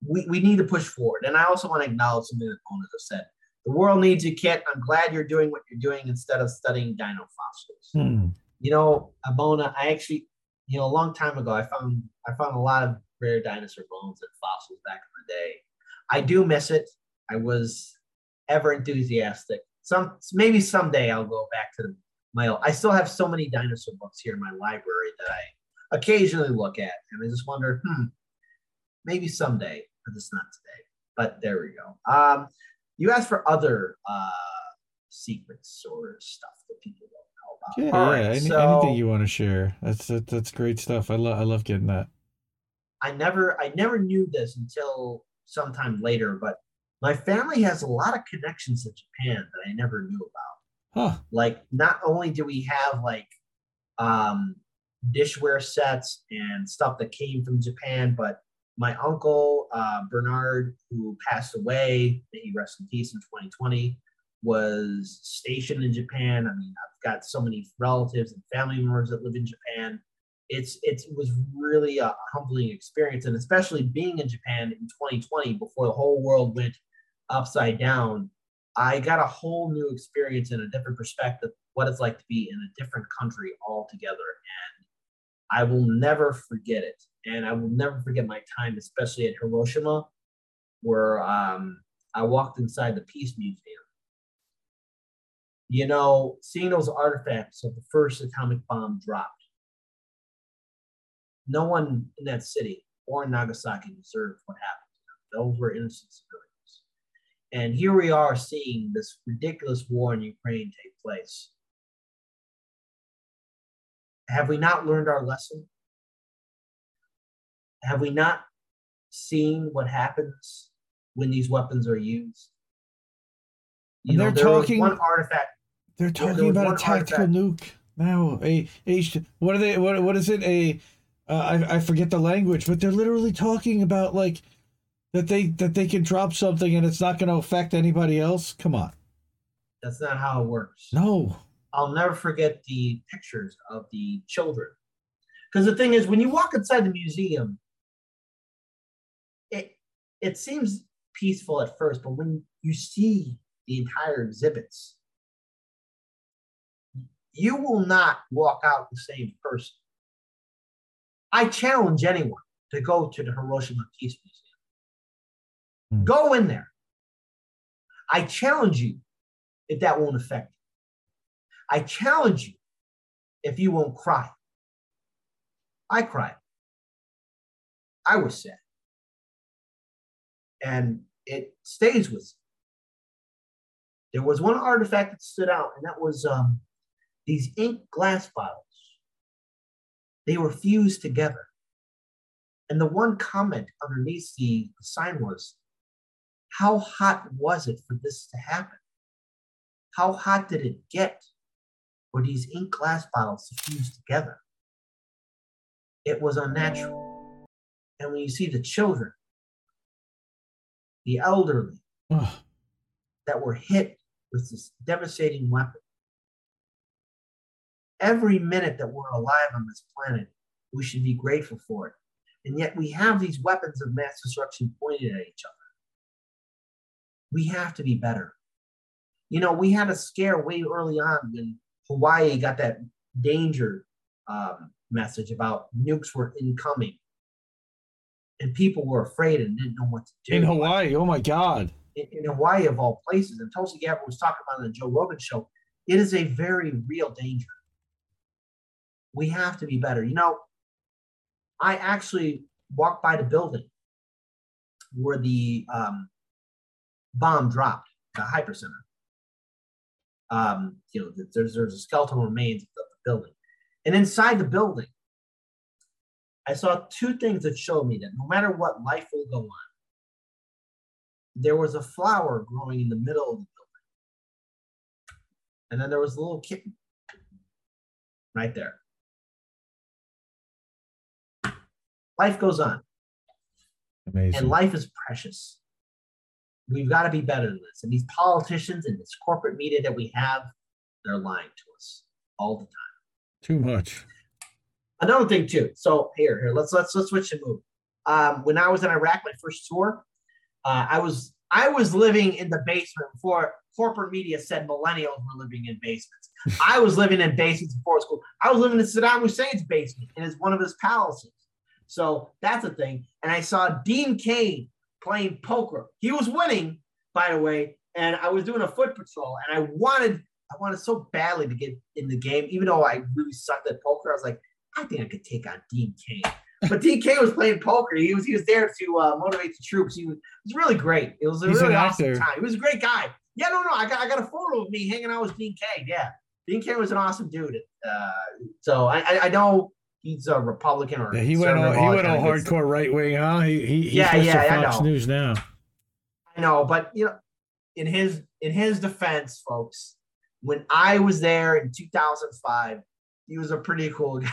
we we need to push forward. And I also want to acknowledge something that Mona just said. The world needs you, Kit. I'm glad you're doing what you're doing instead of studying dino fossils. Hmm. You know, Mona, I actually, you know, a long time ago, I found I found a lot of rare dinosaur bones and fossils back in the day. I do miss it. I was ever enthusiastic. Some maybe someday I'll go back to the, my. I still have so many dinosaur books here in my library that I occasionally look at, and I just wonder, hmm, maybe someday, but it's not today. But there we go. Um, You asked for other uh, secrets or stuff that people don't know about. Yeah, All right, any, so, anything you want to share. That's that, that's great stuff. I love I love getting that. I never I never knew this until sometime later, but my family has a lot of connections to Japan that I never knew about. Huh. Like, not only do we have like um, dishware sets and stuff that came from Japan, but my uncle, uh, Bernard, who passed away, may he rest in peace, in twenty twenty, was stationed in Japan. I mean, I've got so many relatives and family members that live in Japan. It's, it's it was really a humbling experience, and especially being in Japan in twenty twenty, before the whole world went upside down, I got a whole new experience and a different perspective, what it's like to be in a different country altogether, and I will never forget it. And I will never forget my time, especially at Hiroshima, where um, I walked inside the Peace Museum. You know, seeing those artifacts of the first atomic bomb dropped, no one in that city or in Nagasaki deserved what happened. Those were innocent civilians. And here we are seeing this ridiculous war in Ukraine take place. Have we not learned our lesson? Have we not seen what happens when these weapons are used? You know, they're there talking was one artifact. They're talking yeah, about a tactical artifact. nuke now. A, a what are they? What what is it? A uh, I I forget the language, but they're literally talking about like that they that they can drop something and it's not going to affect anybody else. Come on, that's not how it works. No, I'll never forget the pictures of the children, because the thing is, when you walk inside the museum, It it seems peaceful at first, but when you see the entire exhibits, you will not walk out the same person. I challenge anyone to go to the Hiroshima Peace Museum. Mm. Go in there. I challenge you if that won't affect you. I challenge you if you won't cry. I cried. I was sad. And it stays with me. There was one artifact that stood out, and that was um, these ink glass bottles. They were fused together. And the one comment underneath the sign was, how hot was it for this to happen? How hot did it get for these ink glass bottles to fuse together? It was unnatural. And when you see the children, the elderly, oh. that were hit with this devastating weapon, every minute that we're alive on this planet, we should be grateful for it. And yet we have these weapons of mass destruction pointed at each other. We have to be better. You know, we had a scare way early on when Hawaii got that danger um, message about nukes were incoming. And people were afraid and didn't know what to do. In Hawaii, oh my God. In, in Hawaii, of all places. And Tulsi Gabbard was talking about it on the Joe Rogan show. It is a very real danger. We have to be better. You know, I actually walked by the building where the um, bomb dropped, the Hypercenter. Um, you know, there's there's a skeletal remains of the building, and inside the building, I saw two things that showed me that no matter what, life will go on. There was a flower growing in the middle of the building, and then there was a little kitten right there. Life goes on. Amazing. And life is precious. We've got to be better than this. And these politicians and this corporate media that we have, they're lying to us all the time. Too much. Another thing too. So here, here, let's let's let's switch the mood. Um, when I was in Iraq, my first tour, uh, I was I was living in the basement before corporate media said millennials were living in basements. I was living in basements before school. I was living in Saddam Hussein's basement in his one of his palaces. So that's a thing. And I saw Dean Kane playing poker. He was winning, by the way, and I was doing a foot patrol, and I wanted, I wanted so badly to get in the game, even though I really sucked at poker. I was like, I think I could take on Dean Kane. But Dean Kane was playing poker. He was, he was there to uh, motivate the troops. He was, it was really great. It was a He's really awesome time. He was a great guy. Yeah, no, no, I got, I got a photo of me hanging out with Dean Kane. Yeah, Dean Kane was an awesome dude. Uh, so I, I, I know. He's a Republican, or yeah, he went all, he went all hardcore right wing, huh? He he he's yeah, yeah, Fox I know. News now. I know, but you know, in his in his defense, folks, when I was there in two thousand five, he was a pretty cool guy.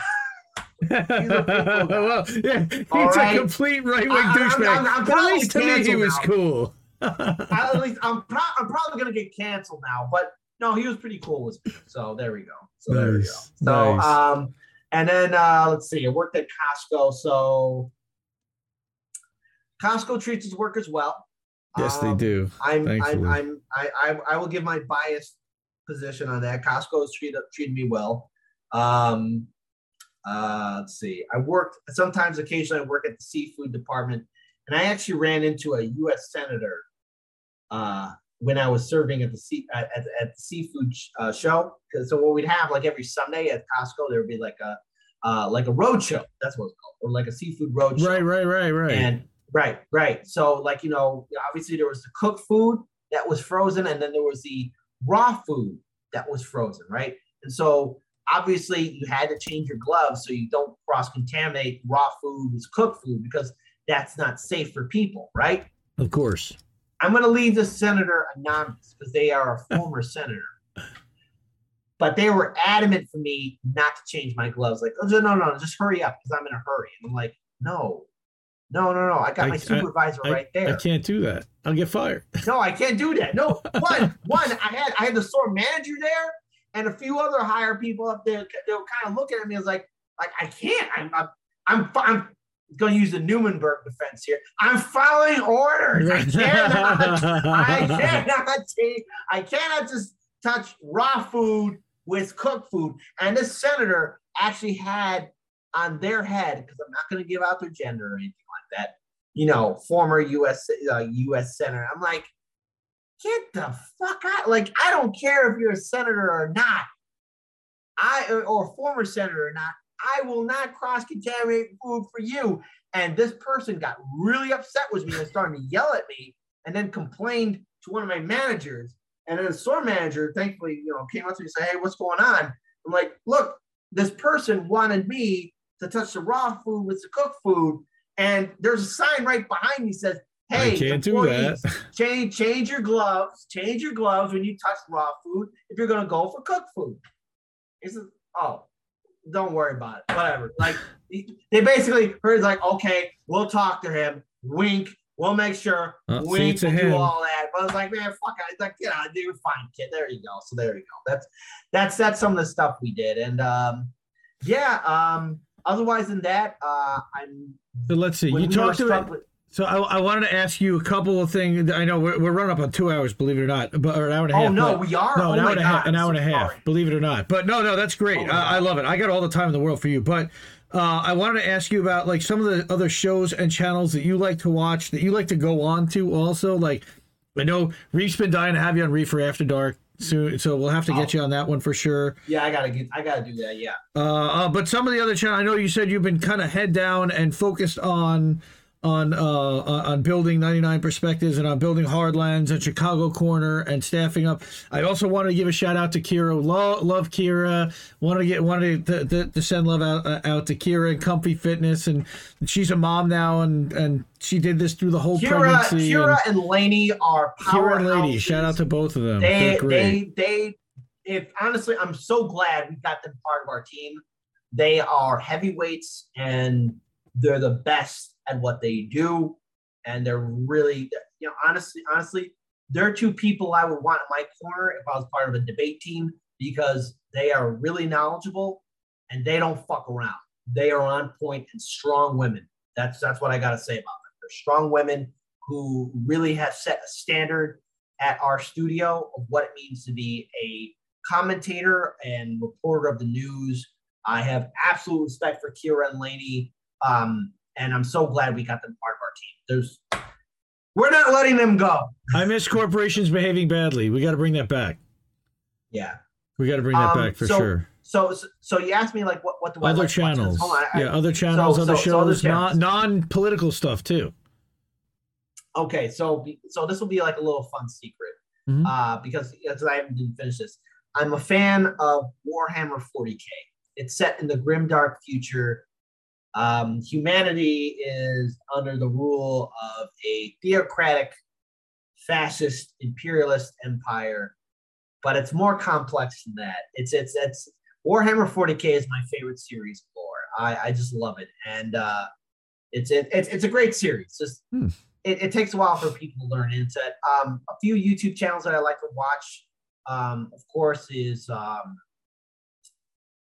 He's a pretty cool guy. Well, yeah, he's right? a complete right wing douchebag. At least to me, he was now. cool. At least I'm pro- I'm probably gonna get canceled now, but no, he was pretty cool with me. So there we go. So nice. there we go. So nice. um. And then, uh, let's see, I worked at Costco. So Costco treats its workers well. Yes, um, they do. I'm, I'm, I'm, I, I, I will give my biased position on that. Costco has treated, treated me well. Um, uh, let's see. I worked, sometimes, occasionally, I work at the seafood department. And I actually ran into a U S senator uh, when I was serving at the sea, at, at, at the seafood uh, show. So what we'd have, like every Sunday at Costco, there would be like a uh, like a road show. That's what it's called, or like a seafood road show. Right, right, right, right. And right, right. So like, you know, obviously there was the cooked food that was frozen, and then there was the raw food that was frozen, right? And so obviously you had to change your gloves so you don't cross-contaminate raw food with cooked food, because that's not safe for people, right? Of course. I'm going to leave the senator anonymous because they are a former senator. But they were adamant for me not to change my gloves. Like, oh, no, no, no, just hurry up because I'm in a hurry. And I'm like, no, no, no, no. I got I, my supervisor I, right there. I can't do that. I'll get fired. No, I can't do that. No, one, one. I had I had the store manager there and a few other higher people up there. They were kind of looking at me. I was like, like I can't. I'm I'm I'm, I'm going to use the Nuremberg defense here. I'm following orders. I cannot. I cannot take, I cannot just touch raw food with cooked food. And this senator actually had on their head, because I'm not going to give out their gender or anything like that, you know, former U S uh, U S senator. I'm like, get the fuck out. Like, I don't care if you're a senator or not, I or a former senator or not, I will not cross-contaminate food for you. And this person got really upset with me and started to yell at me and then complained to one of my managers. And then the store manager, thankfully, you know, came up to me and said, hey, what's going on? I'm like, look, this person wanted me to touch the raw food with the cooked food. And there's a sign right behind me that says, hey, I can't do that. change, change your gloves, change your gloves when you touch raw food if you're going to go for cooked food. He says, oh, don't worry about it, whatever. Like, they basically heard, like, okay, we'll talk to him, wink, we'll make sure, uh, wink, we'll do all that. But I was like, man, fuck it. It's like, you know, they were fine, kid. There you go. So there you go. That's, that's, that's some of the stuff we did. And, um, yeah, um, otherwise than that, uh, I'm. So let's see. You we talked about. With- so I, I wanted to ask you a couple of things. I know we're, we're running up on two hours, believe it or not, but or an hour and a half. Oh no, but, we are. No, an oh hour and a half. An hour and a half, Sorry. Believe it or not. But no, no, that's great. Oh, uh, I love it. I got all the time in the world for you. But uh, I wanted to ask you about like some of the other shows and channels that you like to watch, that you like to go on to. Also, like I know Reef's been dying to have you on Reef for After Dark. So, so we'll have to get oh. you on that one for sure. Yeah, I gotta get, I gotta do that. Yeah. Uh, uh, but some of the other channels, I know you said you've been kind of head down and focused on, on, uh, on building ninety-nine Perspectives and on building Hard Lens and Chicago Corner and staffing up. I also wanted to give a shout out to Kira. Love, love Kira. Wanted to get, wanted to, to, to send love out, uh, out to Kira and Comfy Fitness, and she's a mom now, and and she did this through the whole Kira, pregnancy. Kira and, and Lainey are powerhouses. Kira and Lainey, shout out to both of them. They, they, they, if honestly, I'm so glad we got them part of our team. They are heavyweights, and they're the best at what they do. And they're really, you know, honestly, honestly, they're two people I would want in my corner if I was part of a debate team, because they are really knowledgeable and they don't fuck around. They are on point and strong women. That's, that's what I got to say about them. They're strong women who really have set a standard at our studio of what it means to be a commentator and reporter of the news. I have absolute respect for Kira and Lainey, um, and I'm so glad we got them part of our team. There's, we're not letting them go. I miss corporations behaving badly. We got to bring that back. Yeah, we got to bring that um, back for so, sure. So, so, so you asked me like what what do other I like channels? Hold on, yeah, I, other channels, so, other so, shows, so other channels. Non, non-political stuff too. Okay, so so this will be like a little fun secret, mm-hmm. uh, because, because I haven't didn't finish this. I'm a fan of Warhammer forty K. It's set in the grimdark future. Um, humanity is under the rule of a theocratic, fascist, imperialist empire, but it's more complex than that. It's it's it's. Warhammer forty K is my favorite series of lore. I, I just love it. And uh, it's, it, it's it's a great series. Just hmm. it, it takes a while for people to learn into it. Um, a few YouTube channels that I like to watch, um, of course, is um,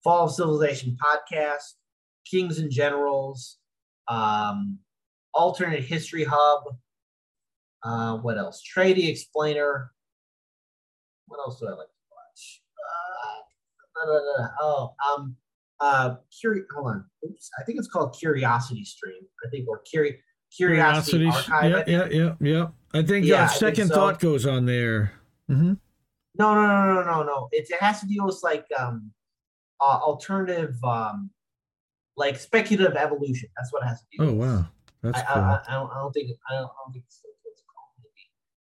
Fall of Civilization Podcast, Kings and Generals, um, Alternate History Hub, uh, what else? Trady Explainer. What else do I like to watch? Uh, Oh, um, uh, curi- hold on. Oops, I think it's called Curiosity Stream. I think, or curi- Curiosity, Curiosity Archive. Yeah, yeah, yeah, yeah. I think yeah, uh, Second think so. Thought goes on there. Mm-hmm. No, no, no, no, no, no. It, it has to deal with like um, uh, alternative, um, like speculative evolution. That's what it has to do. Oh wow, that's I, cool. I, I, I, don't, I don't think I don't, I don't think that's what it's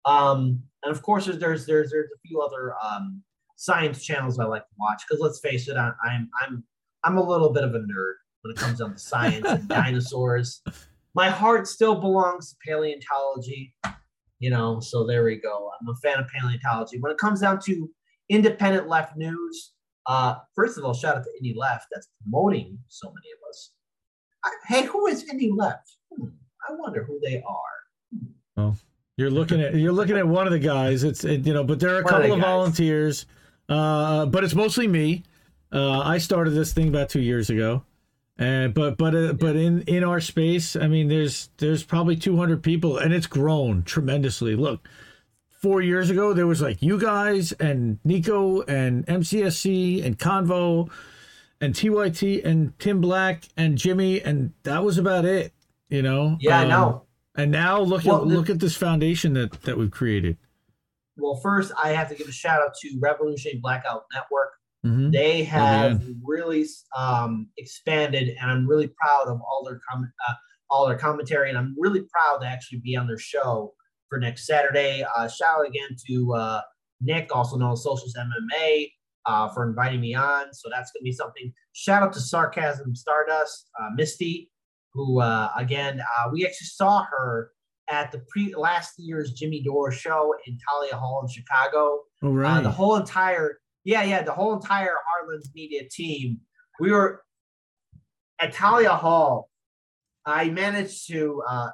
called. Maybe. Um, and of course, there's there's there's, there's a few other um. science channels I like to watch, because let's face it, I, I'm I'm I'm a little bit of a nerd when it comes down to science and dinosaurs. My heart still belongs to paleontology, you know. So there we go. I'm a fan of paleontology. When it comes down to independent left news, uh, first of all, shout out to Indie Left that's promoting so many of us. I, hey, who is Indie Left? Hmm, I wonder who they are. Hmm. Oh, you're looking at you're looking at one of the guys. It's it, you know, but there are a one couple of, of volunteers. Uh, but it's mostly me. Uh, I started this thing about two years ago, and but but uh, but in, in our space, I mean, there's there's probably two hundred people, and it's grown tremendously. Look, four years ago there was like you guys and Nico and M C S C and Convo and T Y T and Tim Black and Jimmy, and that was about it, you know. Yeah, um, I know. And now look well, at the- look at this foundation that, that we've created. Well, first, I have to give a shout out to Revolutionary Blackout Network. Mm-hmm. They have oh, really um, expanded, and I'm really proud of all their com- uh, all their commentary. And I'm really proud to actually be on their show for next Saturday. Uh, shout out again to uh, Nick, also known as Socialist M M A, uh, for inviting me on. So that's going to be something. Shout out to Sarcasm Stardust, uh, Misty, who uh, again uh, we actually saw her at the pre last year's Jimmy Dore show in Talia Hall in Chicago. All right. Uh, the whole entire. Yeah, yeah, the whole entire Hard Lens Media team. We were at Talia Hall. I managed to uh,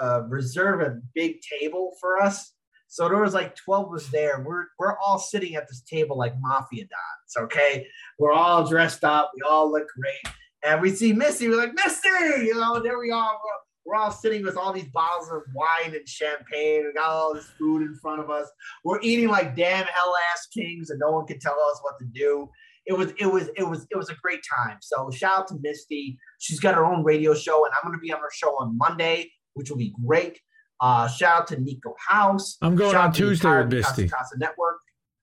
uh, reserve a big table for us. So there was like twelve of us there. We're we're all sitting at this table like mafia dons, okay? We're all dressed up. We all look great. And we see Misty. We're like, Misty! You know, there we are. We're, we're all sitting with all these bottles of wine and champagne. We got all this food in front of us. We're eating like damn hell-ass kings, and no one could tell us what to do. It was, it was, it was, it was a great time. So shout out to Misty. She's got her own radio show, and I'm going to be on her show on Monday, which will be great. Uh, shout out to Nico House. I'm going on Tuesday with Misty. Casa Network.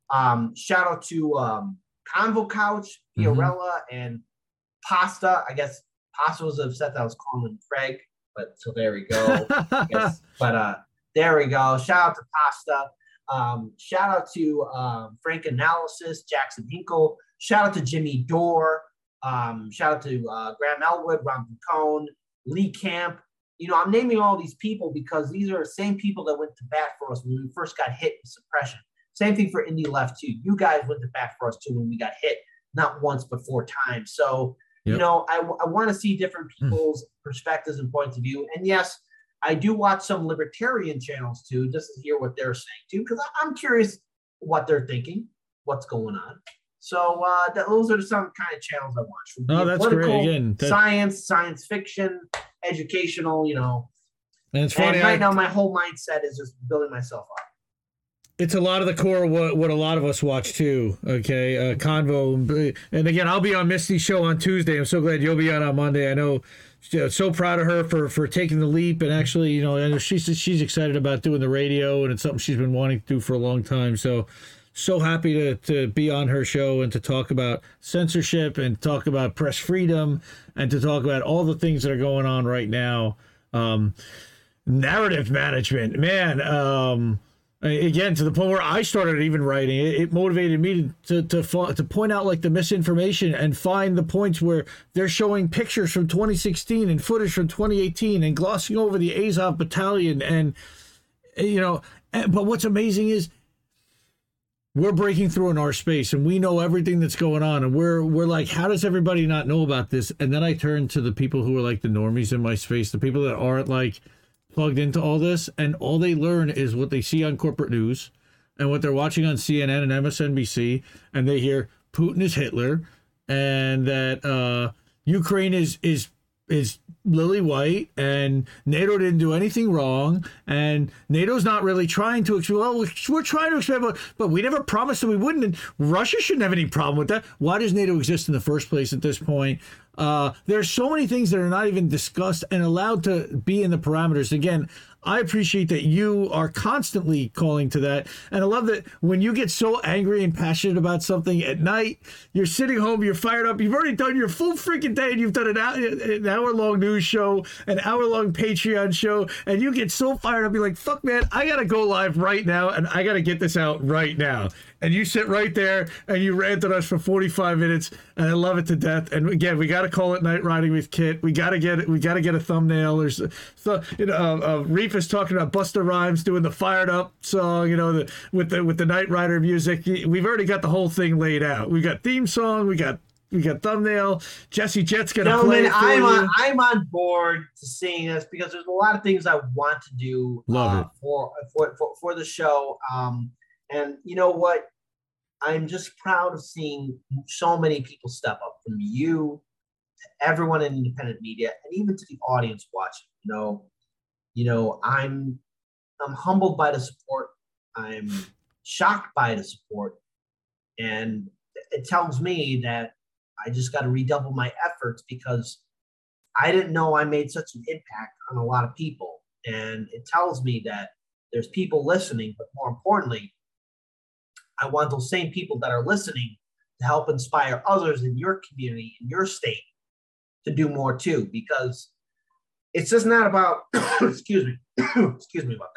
Um, shout out to um, Convo Couch, Fiorella, mm-hmm. and Pasta. I guess Pasta was upset that I was calling Craig, but so there we go. I guess. But uh, there we go. Shout out to Pasta. Um, shout out to um, Frank Analysis, Jackson Hinkle. Shout out to Jimmy Dore. Um, shout out to uh, Graham Elwood, Ron Picone, Lee Camp. You know, I'm naming all these people because these are the same people that went to bat for us when we first got hit with suppression. Same thing for Indie Left, too. You guys went to bat for us, too, when we got hit, not once, but four times. So, yep. you know, I, I want to see different people's mm. perspectives and points of view. And, yes, I do watch some libertarian channels, too, just to hear what they're saying, too, because I'm curious what they're thinking, what's going on. So uh, that, those are some kind of channels I watch. From oh, that's great. Again, that... Science, science fiction, educational, you know. And it's funny. And right I... now my whole mindset is just building myself up. It's a lot of the core what, what a lot of us watch, too, okay? Uh, Convo. And, again, I'll be on Misty's show on Tuesday. I'm so glad you'll be on on Monday. I know so proud of her for, for taking the leap. And, actually, you know, I know she's, she's excited about doing the radio, and it's something she's been wanting to do for a long time. So so happy to, to be on her show and to talk about censorship and talk about press freedom and to talk about all the things that are going on right now. Um, narrative management. Man, um... Again, to the point where I started even writing, it, it motivated me to to to point out like the misinformation and find the points where they're showing pictures from twenty sixteen and footage from twenty eighteen and glossing over the Azov Battalion. And, you know, and, but what's amazing is we're breaking through in our space and we know everything that's going on. And we're we're like, how does everybody not know about this? And then I turn to the people who are like the normies in my space, the people that aren't like plugged into all this, and all they learn is what they see on corporate news and what they're watching on C N N and M S N B C, and they hear Putin is Hitler and that uh, Ukraine is is is lily white and NATO didn't do anything wrong and NATO's not really trying to expand. Well, we're trying to expand, but, but we never promised that we wouldn't, and Russia shouldn't have any problem with that. Why does NATO exist in the first place at this point? Uh, there's so many things that are not even discussed and allowed to be in the parameters. Again, I appreciate that you are constantly calling to that. And I love that when you get so angry and passionate about something at night, you're sitting home, you're fired up, you've already done your full freaking day, and you've done an hour, an hour-long news show, an hour-long Patreon show, and you get so fired up, you're like, fuck, man, I got to go live right now, and I got to get this out right now. And you sit right there, and you rant on us for forty-five minutes, and I love it to death. And again, we got to call it Night Riding with Kit. We got to get it. We got to get a thumbnail. There's, so, you know, uh, uh, Reef is talking about Busta Rhymes doing the Fired Up song, you know, the, with the with the Night Rider music. We've already got the whole thing laid out. We got theme song. We got we got thumbnail. Jesse Jett's gonna no, play man, it for I'm you. On, I'm on board to seeing this because there's a lot of things I want to do love uh, for, for for for the show. Um, and you know what? I'm just proud of seeing so many people step up, from you to everyone in independent media, and even to the audience watching. You know, you know, I'm I'm humbled by the support. I'm shocked by the support, and it tells me that I just got to redouble my efforts because I didn't know I made such an impact on a lot of people, and it tells me that there's people listening, but more importantly, I want those same people that are listening to help inspire others in your community, in your state, to do more too, because it's just not about, excuse me, excuse me about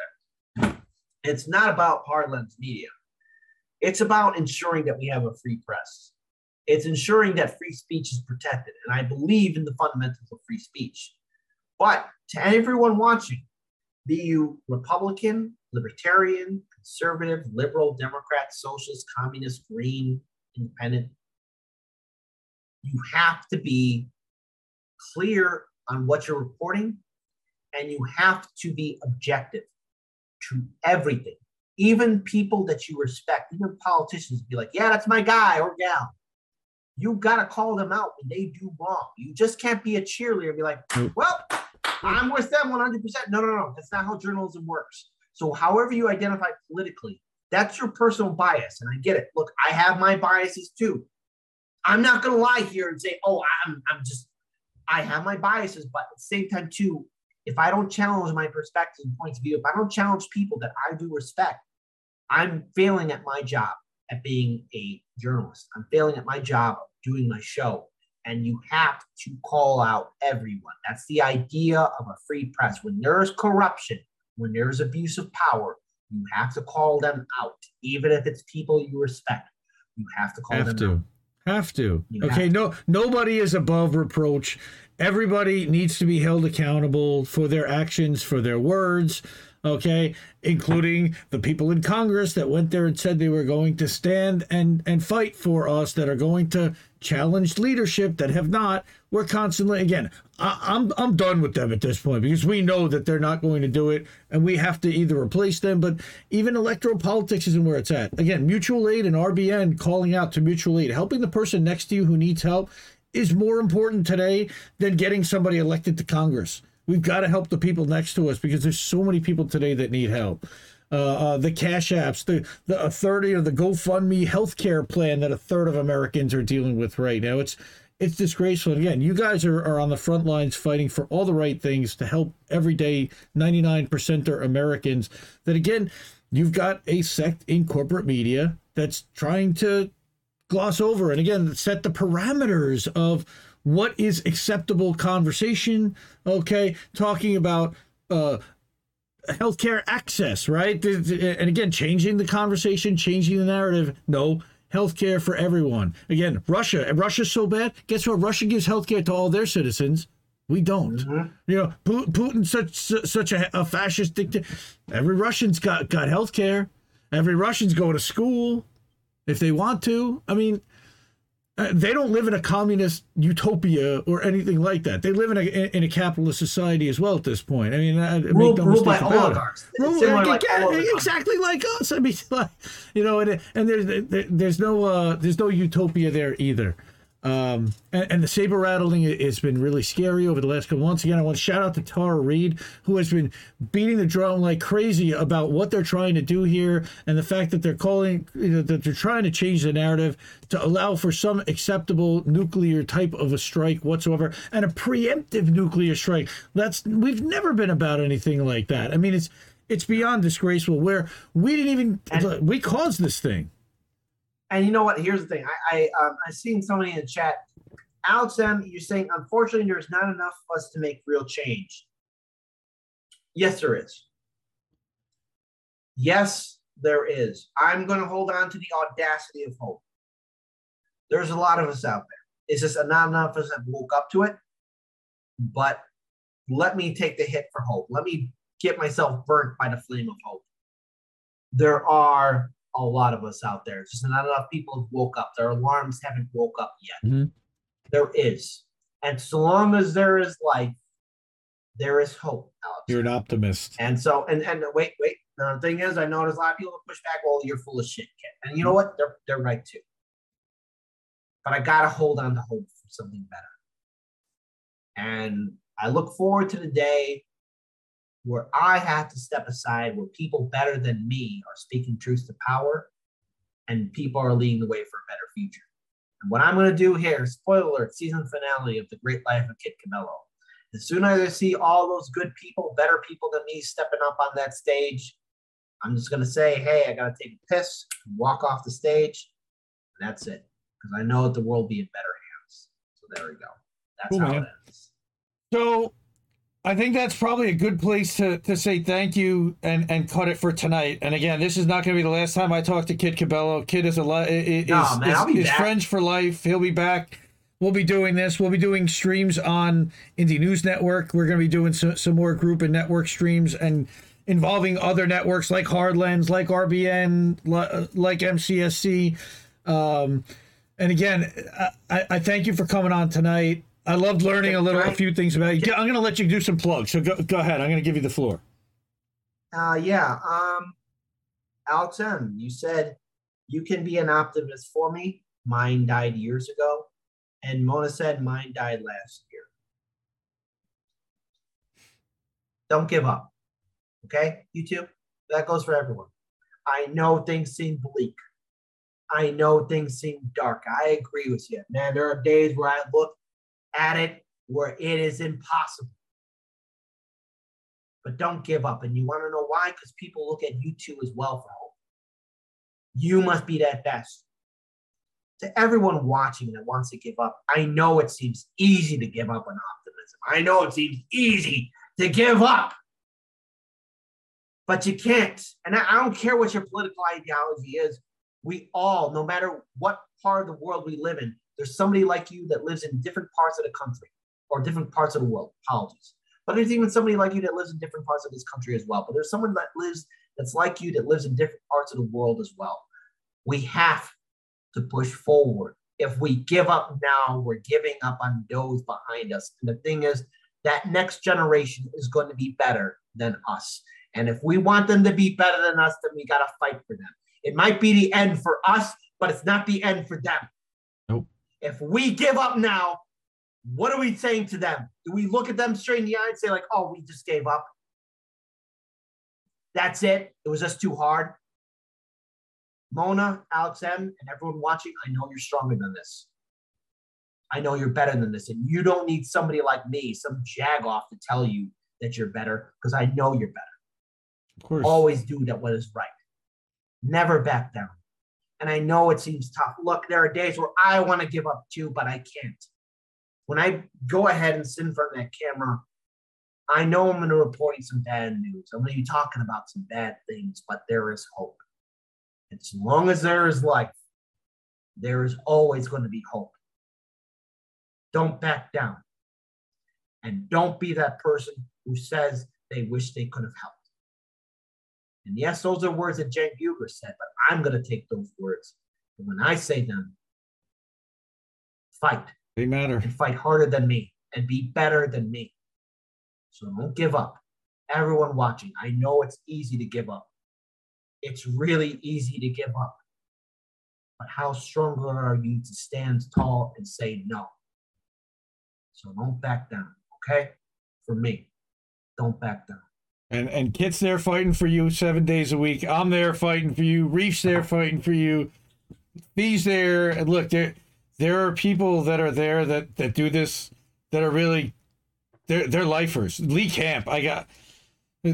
that. It's not about Hard Lens Media. It's about ensuring that we have a free press. It's ensuring that free speech is protected. And I believe in the fundamentals of free speech. But to everyone watching, be you Republican, Libertarian, Conservative, Liberal, Democrat, Socialist, Communist, Green, Independent, you have to be clear on what you're reporting, and you have to be objective to everything. Even people that you respect, even politicians, be like, yeah, that's my guy or gal. You got to call them out when they do wrong. You just can't be a cheerleader and be like, well, I'm with them one hundred percent. No, no, no. That's not how journalism works. So however you identify politically, that's your personal bias. And I get it. Look, I have my biases too. I'm not going to lie here and say, oh, I'm, I'm just, I have my biases. But at the same time too, if I don't challenge my perspective and points of view, if I don't challenge people that I do respect, I'm failing at my job at being a journalist. I'm failing at my job of doing my show. And you have to call out everyone. That's the idea of a free press. When there's corruption, when there's abuse of power, you have to call them out, even if it's people you respect. You have to call have them to. out. Have to. You okay, have no, to. Nobody is above reproach. Everybody needs to be held accountable for their actions, for their words. Okay, including the people in Congress that went there and said they were going to stand and, and fight for us, that are going to challenge leadership, that have not. We're constantly, again, I, I'm I'm done with them at this point, because we know that they're not going to do it, and we have to either replace them. But even electoral politics isn't where it's at. Again, mutual aid and R B N, calling out to mutual aid, helping the person next to you who needs help, is more important today than getting somebody elected to Congress. We've got to help the people next to us, because there's so many people today that need help. Uh, uh, the cash apps, the, the a third of the GoFundMe healthcare plan that a third of Americans are dealing with right now. It's it's disgraceful. And again, you guys are, are on the front lines fighting for all the right things to help everyday ninety-nine percent are Americans. That again, you've got a sect in corporate media that's trying to gloss over and again set the parameters of what is acceptable conversation, okay? Talking about uh, healthcare access, right? And again, changing the conversation, changing the narrative. No, healthcare for everyone. Again, Russia, Russia's so bad. Guess what? Russia gives healthcare to all their citizens. We don't. Mm-hmm. You know, Putin, such such a, a fascist dictator. Every Russian's got, got healthcare. Every Russian's going to school if they want to. I mean, Uh, they don't live in a communist utopia or anything like that. They live in a in a capitalist society as well at this point. I mean, I, I ruled, make no mistake about it. Ruled, like it exactly like us. I mean, like, you know, and and there's there, there's no uh, there's no utopia there either. Um, and, and the saber rattling has been really scary over the last couple. Once again, I want to shout out to Tara Reid, who has been beating the drum like crazy about what they're trying to do here, and the fact that they're calling, you know, that they're trying to change the narrative to allow for some acceptable nuclear type of a strike whatsoever, and a preemptive nuclear strike. That's we've never been about anything like that. I mean, it's it's beyond disgraceful. Where we didn't even and- we caused this thing. And you know what? Here's the thing. I I, um, I seen somebody in the chat. Alex M, you're saying, unfortunately, there's not enough of us to make real change. Yes, there is. Yes, there is. I'm going to hold on to the audacity of hope. There's a lot of us out there. It's just not enough of us that woke up to it. But let me take the hit for hope. Let me get myself burnt by the flame of hope. There are a lot of us out there. It's just not enough people have woke up. Their alarms haven't woke up yet. Mm-hmm. There is. And so long as there is life, there is hope, Alex. You're an optimist. And so, and and wait, wait. The thing is, I know there's a lot of people that push back, well, you're full of shit, kid. And you know what? They're, they're right too. But I got to hold on to hope for something better. And I look forward to the day where I have to step aside, where people better than me are speaking truth to power, and people are leading the way for a better future. And what I'm going to do here, spoiler alert, season finale of The Great Life of Kit Cabello. As soon as I see all those good people, better people than me, stepping up on that stage, I'm just going to say, hey, I got to take a piss, walk off the stage. And that's it. Because I know the world will be in better hands. So there we go. That's cool, how man. It is. So I think that's probably a good place to, to say thank you and, and cut it for tonight. And again, this is not going to be the last time I talk to Kit Cabello. Kit is, a li- is, no, is, man, I'll be is back. Friends for life. He'll be back. We'll be doing this. We'll be doing streams on Indie News Network. We're going to be doing so, some more group and network streams and involving other networks like Hard Lens, like R B N, like M C S C. Um, and again, I, I thank you for coming on tonight. I loved learning a little, a few things about you. I'm going to let you do some plugs. So go, go ahead. I'm going to give you the floor. Uh, yeah. Um, Alton, you said you can be an optimist for me. Mine died years ago. And Mona said mine died last year. Don't give up. Okay, you too. That goes for everyone. I know things seem bleak. I know things seem dark. I agree with you. Man, there are days where I look at it where it is impossible. But don't give up. And you want to know why? Because people look at you too as well for hope. You must be that best. To everyone watching that wants to give up, I know it seems easy to give up on optimism. I know it seems easy to give up. But you can't. And I don't care what your political ideology is. We all, no matter what part of the world we live in, there's somebody like you that lives in different parts of the country or different parts of the world. Apologies. But there's even somebody like you that lives in different parts of this country as well. But there's someone that lives that's like you that lives in different parts of the world as well. We have to push forward. If we give up now, we're giving up on those behind us. And the thing is, that next generation is going to be better than us. And if we want them to be better than us, then we got to fight for them. It might be the end for us, but it's not the end for them. Nope. If we give up now, what are we saying to them? Do we look at them straight in the eye and say like, oh, we just gave up? That's it. It was just too hard. Mona, Alex M, and everyone watching, I know you're stronger than this. I know you're better than this. And you don't need somebody like me, some jagoff, to tell you that you're better, because I know you're better. Of course. Always do that what is right. Never back down. And I know it seems tough. Look, there are days where I want to give up too, but I can't. When I go ahead and sit in front of that camera, I know I'm going to report some bad news. I'm going to be talking about some bad things, but there is hope. And as long as there is life, there is always going to be hope. Don't back down. And don't be that person who says they wish they could have helped. And yes, those are words that Cenk Uygur said, but I'm going to take those words. And when I say them, fight. They matter. And fight harder than me and be better than me. So don't give up. Everyone watching, I know it's easy to give up. It's really easy to give up. But how strong are you to stand tall and say no? So don't back down, okay? For me, don't back down. And and Kit's there fighting for you seven days a week. I'm there fighting for you. Reef's there fighting for you. B's there. And look, there there are people that are there that, that do this that are really they're they're lifers. Lee Camp, I got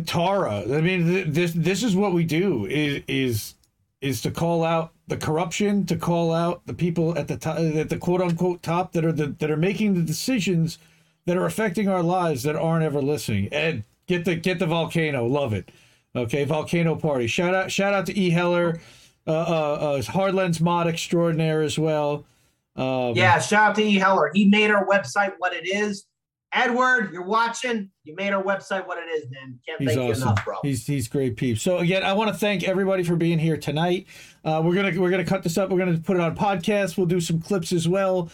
Tara. I mean, this this is what we do is is is to call out the corruption, to call out the people at the top, at the quote unquote top that are the, that are making the decisions that are affecting our lives that aren't ever listening. And Get the get the volcano, love it, okay. Volcano party. Shout out, shout out to E Heller, uh, uh, uh Hard Lens mod extraordinaire as well. Um, yeah, shout out to E Heller. He made our website what it is. Edward, you're watching. You made our website what it is, man. Can't thank awesome. you enough, bro. He's he's great, peeps. So again, I want to thank everybody for being here tonight. Uh, we're gonna we're gonna cut this up. We're gonna put it on podcast. We'll do some clips as well.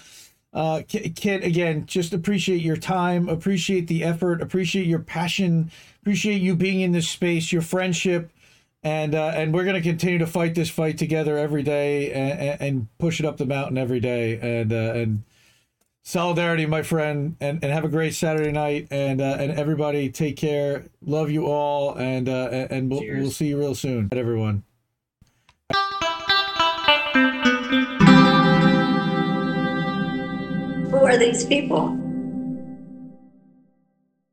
Uh, Kit, again, just appreciate your time, appreciate the effort, appreciate your passion, appreciate you being in this space, your friendship, and uh, and we're going to continue to fight this fight together every day and, and push it up the mountain every day. And uh, and solidarity, my friend, and, and have a great Saturday night. And uh, and everybody, take care. Love you all, and uh, and we'll, we'll see you real soon, everyone. Who are these people?